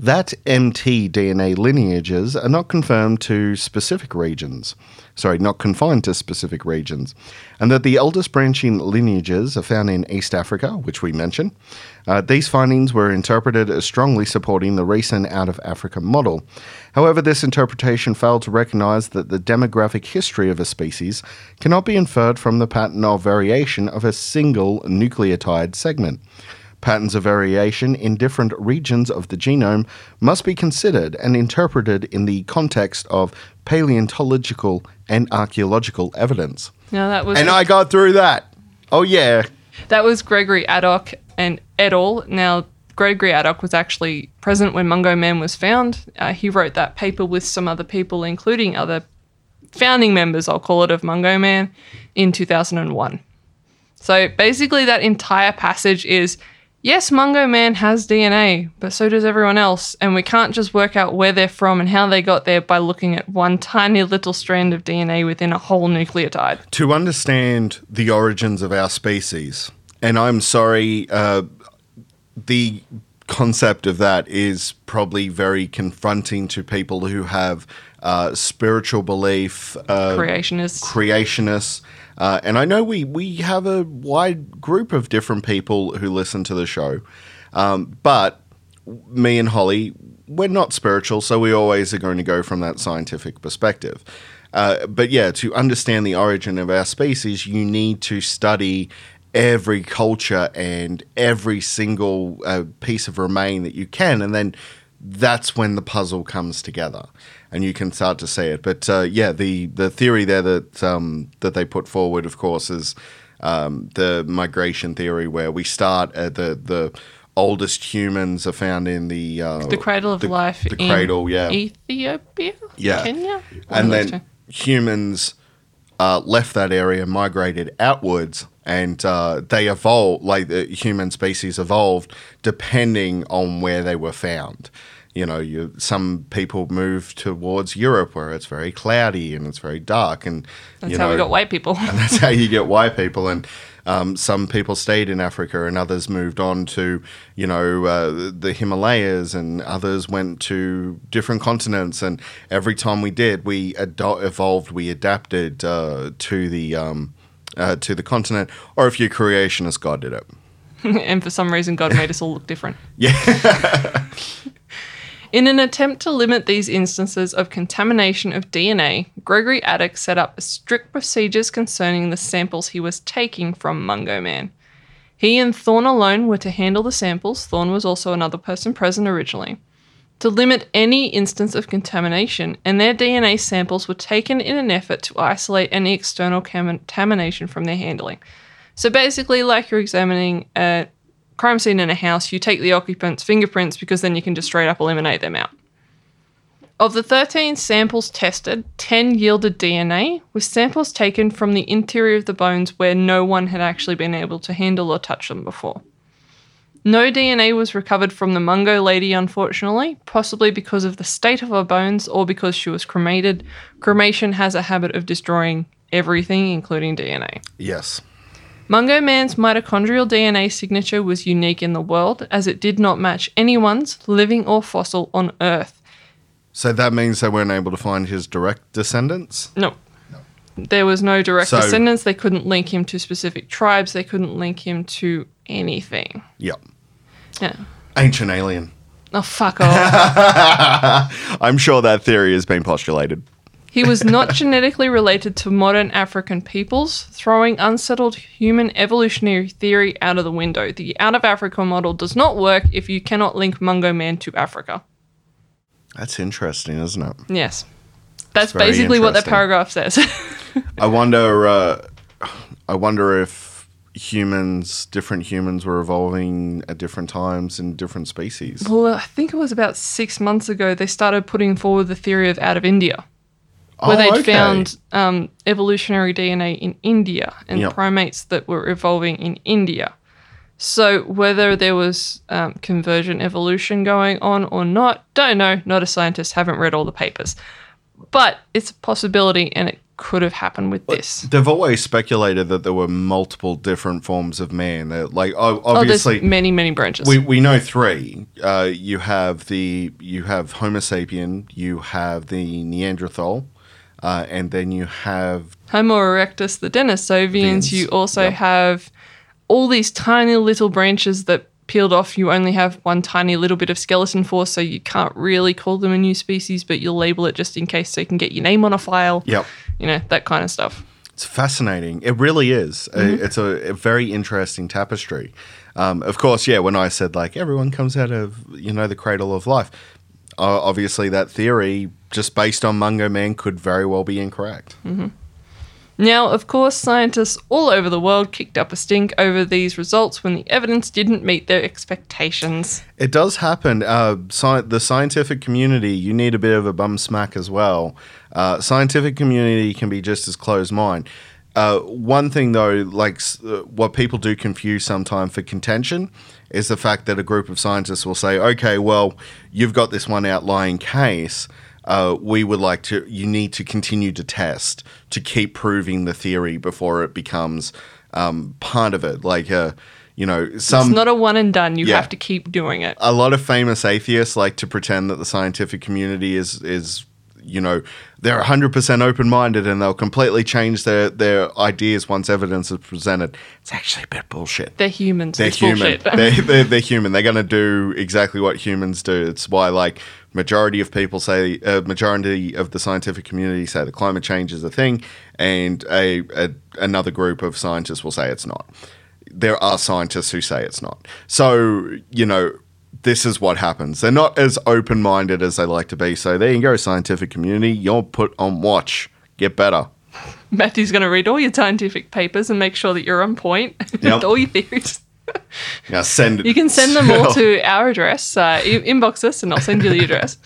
That M T D N A lineages are not confirmed to specific regions. Sorry, not confined to specific regions. And that the oldest branching lineages are found in East Africa, which we mentioned. Uh, these findings were interpreted as strongly supporting the recent out-of-Africa model. However, this interpretation failed to recognize that the demographic history of a species cannot be inferred from the pattern of variation of a single nucleotide segment. Patterns of variation in different regions of the genome must be considered and interpreted in the context of paleontological and archaeological evidence. Now that was and I got through that. Oh, yeah. That was Gregory Adcock and et al. Now, Gregory Adcock was actually present when Mungo Man was found. Uh, he wrote that paper with some other people, including other founding members, I'll call it, of Mungo Man in two thousand one. So basically that entire passage is, yes, Mungo Man has D N A, but so does everyone else, and we can't just work out where they're from and how they got there by looking at one tiny little strand of D N A within a whole nucleotide. To understand the origins of our species, and I'm sorry, uh, the concept of that is probably very confronting to people who have uh, spiritual belief, uh, creationists, creationists. Uh, and I know we we have a wide group of different people who listen to the show, um, but me and Holly, we're not spiritual, so we always are going to go from that scientific perspective. Uh, but yeah, to understand the origin of our species, you need to study every culture and every single uh, piece of remain that you can, and then that's when the puzzle comes together and you can start to see it. But uh, yeah, the, the theory there that um, that they put forward, of course, is um, the migration theory, where we start at the, the oldest humans are found in the... Uh, the cradle of the, life the cradle, in yeah. Ethiopia? Yeah. Kenya? And then two? humans uh, left that area, migrated outwards, and uh, they evolved, like the human species evolved depending on where they were found. You know, you, some people move towards Europe where it's very cloudy and it's very dark. And that's you know, how we got white people. And that's how you get white people. And um, some people stayed in Africa and others moved on to, you know, uh, the Himalayas, and others went to different continents. And every time we did, we ado- evolved, we adapted uh, to the... Um, Uh, to the continent, or if you're creationist, God did it. And for some reason, God made us all look different. Yeah. In an attempt to limit these instances of contamination of D N A, Gregory Adcock set up strict procedures concerning the samples he was taking from Mungo Man. He and Thorne alone were to handle the samples. Thorne was also another person present originally. To limit any instance of contamination, and their D N A samples were taken in an effort to isolate any external contamination from their handling. So basically, like you're examining a crime scene in a house, you take the occupants' fingerprints because then you can just straight up eliminate them out. Of the thirteen samples tested, ten yielded D N A, with samples taken from the interior of the bones where no one had actually been able to handle or touch them before. No D N A was recovered from the Mungo Lady, unfortunately, possibly because of the state of her bones or because she was cremated. Cremation has a habit of destroying everything, including D N A. Yes. Mungo Man's mitochondrial D N A signature was unique in the world, as it did not match anyone's, living or fossil, on Earth. So that means they weren't able to find his direct descendants? No. no. There was no direct so, descendants. They couldn't link him to specific tribes. They couldn't link him to anything. Yep. Yeah. Ancient alien. Oh, fuck off. I'm sure that theory has been postulated. He was not genetically related to modern African peoples, throwing unsettled human evolutionary theory out of the window. The out of Africa model does not work if you cannot link Mungo Man to Africa. That's interesting, isn't it? Yes. That's, That's basically what that paragraph says. I wonder uh, I wonder if humans, different humans were evolving at different times in different species. Well, I think it was about six months ago they started putting forward the theory of out of India, where oh, they'd okay. found um, evolutionary D N A in India and yep. primates that were evolving in India. So whether there was um, convergent evolution going on or not, don't know, not a scientist, haven't read all the papers. But it's a possibility, and it could have happened with this. They've always speculated that there were multiple different forms of man. They're like, oh, obviously, oh, many, many branches. We we know three. Uh, you have the you have Homo sapien, you have the Neanderthal, uh, and then you have Homo erectus, the Denisovians. You also yep. have all these tiny little branches that peeled off. You only have one tiny little bit of skeleton for, so you can't really call them a new species, but you'll label it just in case so you can get your name on a file. Yep. You know, that kind of stuff. It's fascinating. It really is. Mm-hmm. It's a, a very interesting tapestry. Um, of course, yeah, when I said, like, everyone comes out of, you know, the cradle of life, uh, obviously that theory, just based on Mungo Man, could very well be incorrect. Mm-hmm. Now, of course, scientists all over the world kicked up a stink over these results when the evidence didn't meet their expectations. It does happen. Uh, sci- the scientific community, you need a bit of a bum smack as well. Uh, scientific community can be just as closed-minded. Uh, one thing, though, like uh, what people do confuse sometimes for contention is the fact that a group of scientists will say, okay, well, you've got this one outlying case. Uh, we would like to, you need to continue to test, to keep proving the theory before it becomes um, part of it. Like, uh, you know, some... It's not a one and done. You yeah, have to keep doing it. A lot of famous atheists like to pretend that the scientific community is, is you know, they're one hundred percent open-minded and they'll completely change their, their ideas once evidence is presented. It's actually a bit bullshit. They're humans. They're it's human. they're, they're, they're human. They're going to do exactly what humans do. It's why, like, majority of people say, uh, majority of the scientific community say that climate change is a thing, and a, a another group of scientists will say it's not. There are scientists who say it's not. So, you know, this is what happens. They're not as open-minded as they like to be. So there you go, scientific community. You're put on watch. Get better. Matthew's going to read all your scientific papers and make sure that you're on point yep. with all your theories. Now send it. You can send them all to our address. Uh, inbox us and I'll send you the address.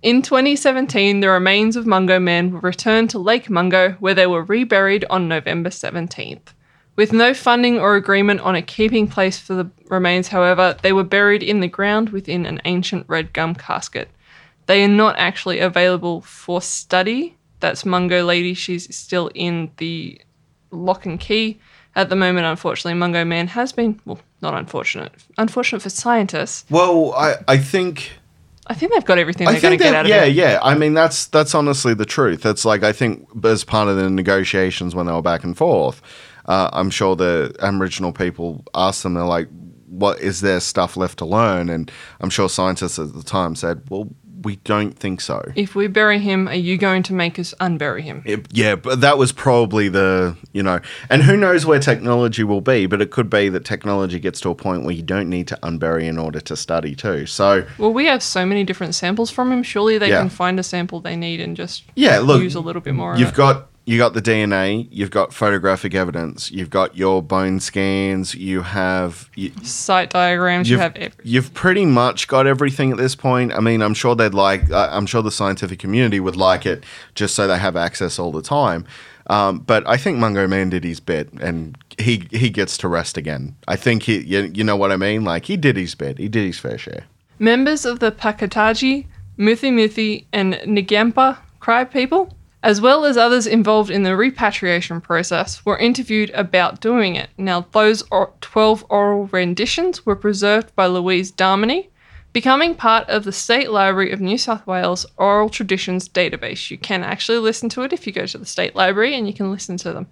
In twenty seventeen, the remains of Mungo Man were returned to Lake Mungo, where they were reburied on November seventeenth. With no funding or agreement on a keeping place for the remains, however, they were buried in the ground within an ancient red gum casket. They are not actually available for study. That's Mungo Lady. She's still in the lock and key at the moment, unfortunately. Mungo Man has been, well, not unfortunate. Unfortunate for scientists. Well, I, I think... I think they've got everything they're going to get out of yeah, it. Yeah, yeah. I mean, that's that's honestly the truth. It's like, I think as part of the negotiations when they were back and forth, uh, I'm sure the Aboriginal people asked them, they're like, what is there stuff left to learn? And I'm sure scientists at the time said, well, we don't think so. If we bury him, are you going to make us unbury him? It, yeah, but that was probably the, you know, and who knows where technology will be, but it could be that technology gets to a point where you don't need to unbury in order to study too. So, well, we have so many different samples from him. Surely they yeah. can find a sample they need and just yeah, look, use a little bit more of it. You've got... You got the D N A, you've got photographic evidence, you've got your bone scans, you have... You, site diagrams, you have everything. You've pretty much got everything at this point. I mean, I'm sure they'd like... Uh, I'm sure the scientific community would like it just so they have access all the time. Um, but I think Mungo Man did his bit and he, he gets to rest again. I think he... You, you know what I mean? Like, he did his bit. He did his fair share. Members of the Pakataji, Muthi Muthi and Ngampa tribe people, as well as others involved in the repatriation process, were interviewed about doing it. Now, those twelve oral renditions were preserved by Louise Darmony, becoming part of the State Library of New South Wales Oral Traditions Database. You can actually listen to it if you go to the State Library, and you can listen to them.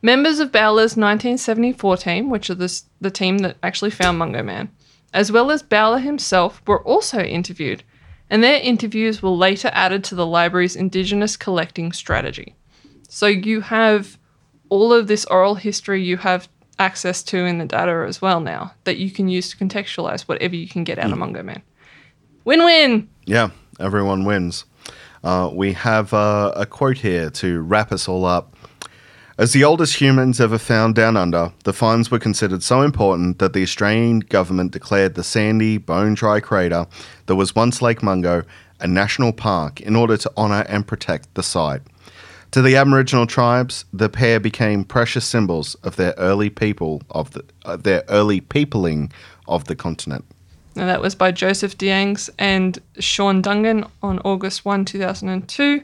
Members of Bowler's nineteen seventy-four team, which are the, the team that actually found Mungo Man, as well as Bowler himself, were also interviewed, and their interviews were later added to the library's Indigenous collecting strategy. So you have all of this oral history you have access to in the data as well now that you can use to contextualize whatever you can get out mm. of Mungo Man. Win-win! Yeah, everyone wins. Uh, we have uh, a quote here to wrap us all up. As the oldest humans ever found down under, the finds were considered so important that the Australian government declared the sandy, bone-dry crater that was once Lake Mungo a national park in order to honour and protect the site. To the Aboriginal tribes, the pair became precious symbols of their early people of the, uh, their early peopling of the continent. Now that was by Joseph Deangs and Sean Dungan on August first, two thousand two.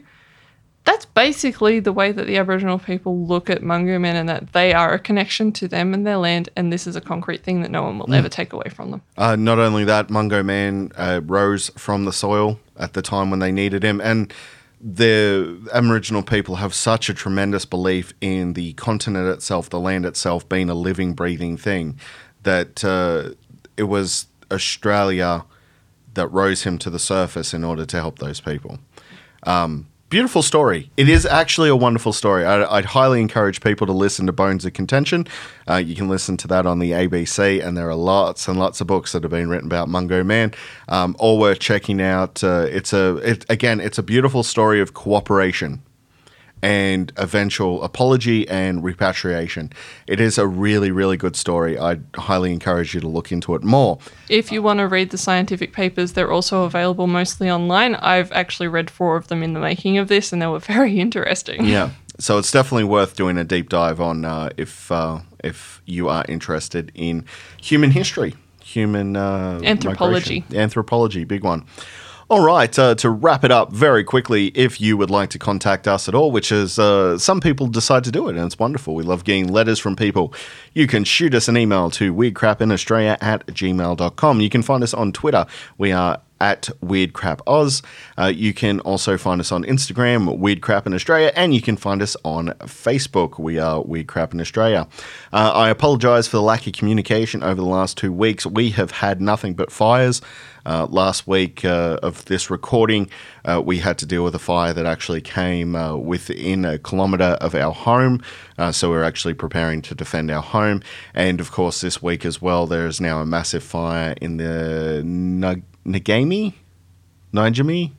That's basically the way that the Aboriginal people look at Mungo Men, and that they are a connection to them and their land, and this is a concrete thing that no one will mm. ever take away from them. Uh, not only that, Mungo Man uh, rose from the soil at the time when they needed him, and the Aboriginal people have such a tremendous belief in the continent itself, the land itself, being a living, breathing thing, that uh, it was Australia that rose him to the surface in order to help those people. Um Beautiful story. It is actually a wonderful story. I'd, I'd highly encourage people to listen to Bones of Contention. Uh, you can listen to that on the A B C, and there are lots and lots of books that have been written about Mungo Man. Um, all worth checking out. Uh, it's a it, again, it's a beautiful story of cooperation and eventual apology and repatriation. It is a really, really good story. I'd highly encourage you to look into it more. If you want to read the scientific papers, they're also available mostly online. I've actually read four of them in the making of this, and they were very interesting. Yeah, so it's definitely worth doing a deep dive on uh, if uh, if you are interested in human history, human uh, anthropology. Migration. Anthropology, big one. All right, uh, to wrap it up very quickly, if you would like to contact us at all, which is uh, some people decide to do it, and it's wonderful. We love getting letters from people. You can shoot us an email to weirdcrapinaustralia at gmail dot com. You can find us on Twitter. We are at weirdcrapoz. Uh, you can also find us on Instagram, weirdcrapinaustralia, and you can find us on Facebook. We are weirdcrapinaustralia. Uh, I apologise for the lack of communication over the last two weeks. We have had nothing but fires. Uh, last week uh, of this recording, uh, we had to deal with a fire that actually came uh, within a kilometre of our home, uh, so we're actually preparing to defend our home. And of course, this week as well, there is now a massive fire in the Nag- Ngami? Ngami?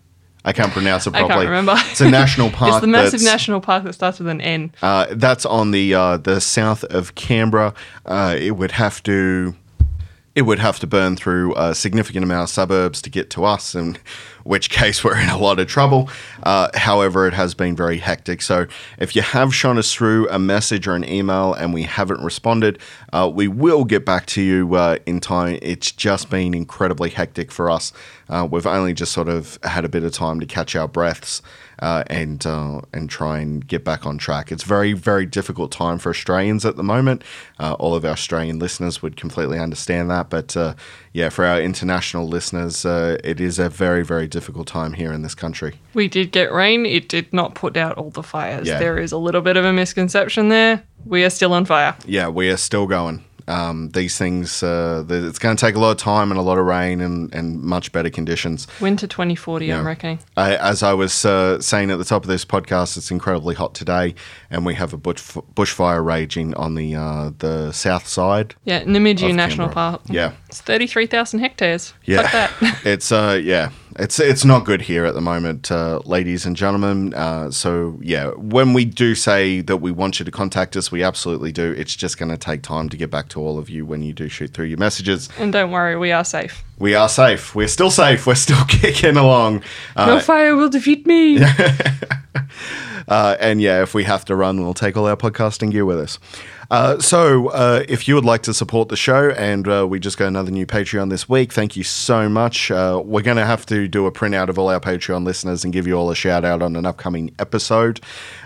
I can't pronounce it properly. I can't remember. It's a national park. It's the massive national park that starts with an N. Uh, that's on the uh, the south of Canberra. Uh, it would have to... It would have to burn through a significant amount of suburbs to get to us, in which case we're in a lot of trouble. Uh, however, it has been very hectic. So if you have shot us through a message or an email and we haven't responded, uh, we will get back to you uh, in time. It's just been incredibly hectic for us. Uh, we've only just sort of had a bit of time to catch our breaths uh, and uh, and try and get back on track. It's very, very difficult time for Australians at the moment. Uh, all of our Australian listeners would completely understand that. But uh, yeah, for our international listeners, uh, it is a very, very difficult time here in this country. We did get rain. It did not put out all the fires. Yeah. There is a little bit of a misconception there. We are still on fire. Yeah, we are still going. Um, these things, uh, it's going to take a lot of time and a lot of rain and, and much better conditions. Winter twenty forty, you know, I'm reckoning. I, as I was uh, saying at the top of this podcast, it's incredibly hot today, and we have a bush, bushfire raging on the uh, the south side. Yeah, Namibia National Park. Yeah, it's thirty-three thousand hectares. Yeah, fuck that. it's uh, yeah. It's it's not good here at the moment, uh, ladies and gentlemen. Uh, so, yeah, when we do say that we want you to contact us, we absolutely do. It's just going to take time to get back to all of you when you do shoot through your messages. And don't worry, we are safe. We are safe. We're still safe. We're still kicking along. Uh, no fire will defeat me. uh, and, yeah, if we have to run, we'll take all our podcasting gear with us. Uh, so uh, if you would like to support the show, and uh, we just got another new Patreon this week, thank you so much. Uh, we're going to have to do a printout of all our Patreon listeners and give you all a shout out on an upcoming episode.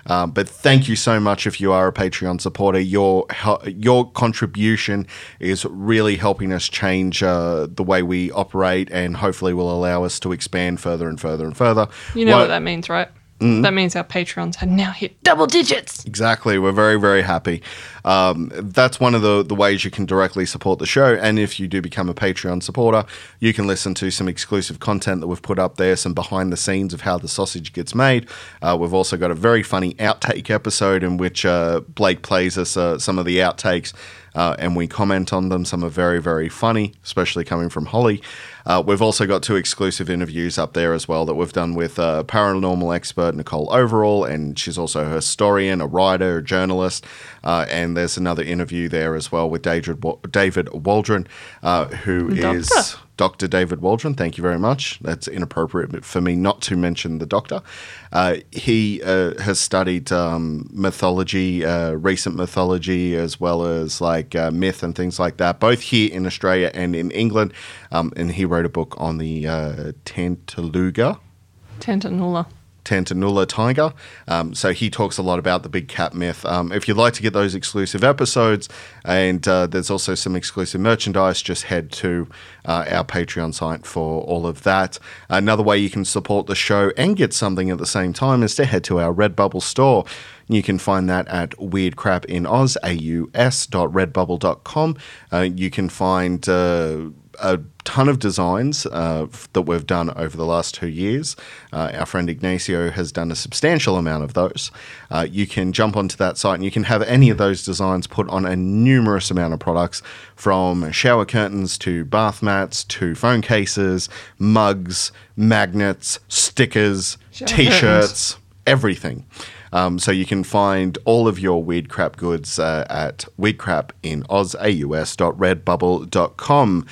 Um, but thank you so much if you are a Patreon supporter. Your your contribution is really helping us change uh, the way we operate, and hopefully will allow us to expand further and further and further. You know what, what that means, right? Mm. That means our Patreons have now hit double digits. Exactly. We're very, very happy. Um, that's one of the, the ways you can directly support the show. And if you do become a Patreon supporter, you can listen to some exclusive content that we've put up there, some behind the scenes of how the sausage gets made. Uh, we've also got a very funny outtake episode in which uh, Blake plays us uh, some of the outtakes. Uh, and we comment on them. Some are very, very funny, especially coming from Holly. Uh, we've also got two exclusive interviews up there as well that we've done with uh, paranormal expert Nicole Overall, and she's also a historian, a writer, a journalist. Uh, and there's another interview there as well with David, David Waldron, uh, who doctor. is... Doctor David Waldron, thank you very much. That's inappropriate for me not to mention the doctor. Uh, he uh, has studied um, mythology, uh, recent mythology, as well as like uh, myth and things like that, both here in Australia and in England. Um, and he wrote a book on the uh, Tantaluga. Tantanula. Tantanula tiger. Um, so he talks a lot about the big cat myth. Um, if you'd like to get those exclusive episodes, and uh, there's also some exclusive merchandise, just head to uh, our Patreon site for all of that. Another way you can support the show and get something at the same time is to head to our Redbubble store. You can find that at Weird Crap in Oz, A U S dot redbubble dot com. Uh, you can find... Uh, a ton of designs uh, that we've done over the last two years. Uh, our friend Ignacio has done a substantial amount of those. Uh, you can jump onto that site and you can have any of those designs put on a numerous amount of products, from shower curtains to bath mats to phone cases, mugs, magnets, stickers, shower t-shirts, curtains. Everything. Um, so you can find all of your Weird Crap goods uh, at weirdcrapinausaus dot redbubble dot com.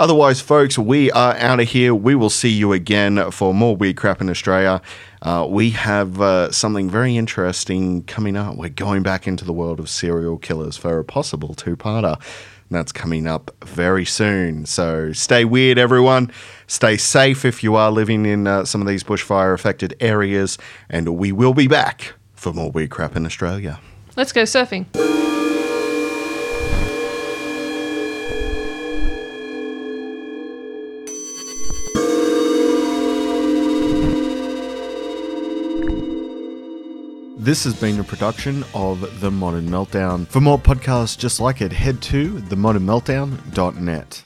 Otherwise, folks, we are out of here. We will see you again for more Weird Crap in Australia. Uh, we have uh, something very interesting coming up. We're going back into the world of serial killers for a possible two-parter. that's coming up very soon. So stay weird, everyone. Stay safe if you are living in uh, some of these bushfire-affected areas, and we will be back for more weird crap in Australia. Let's go surfing. This has been a production of The Modern Meltdown. For more podcasts just like it, head to the modern meltdown dot net.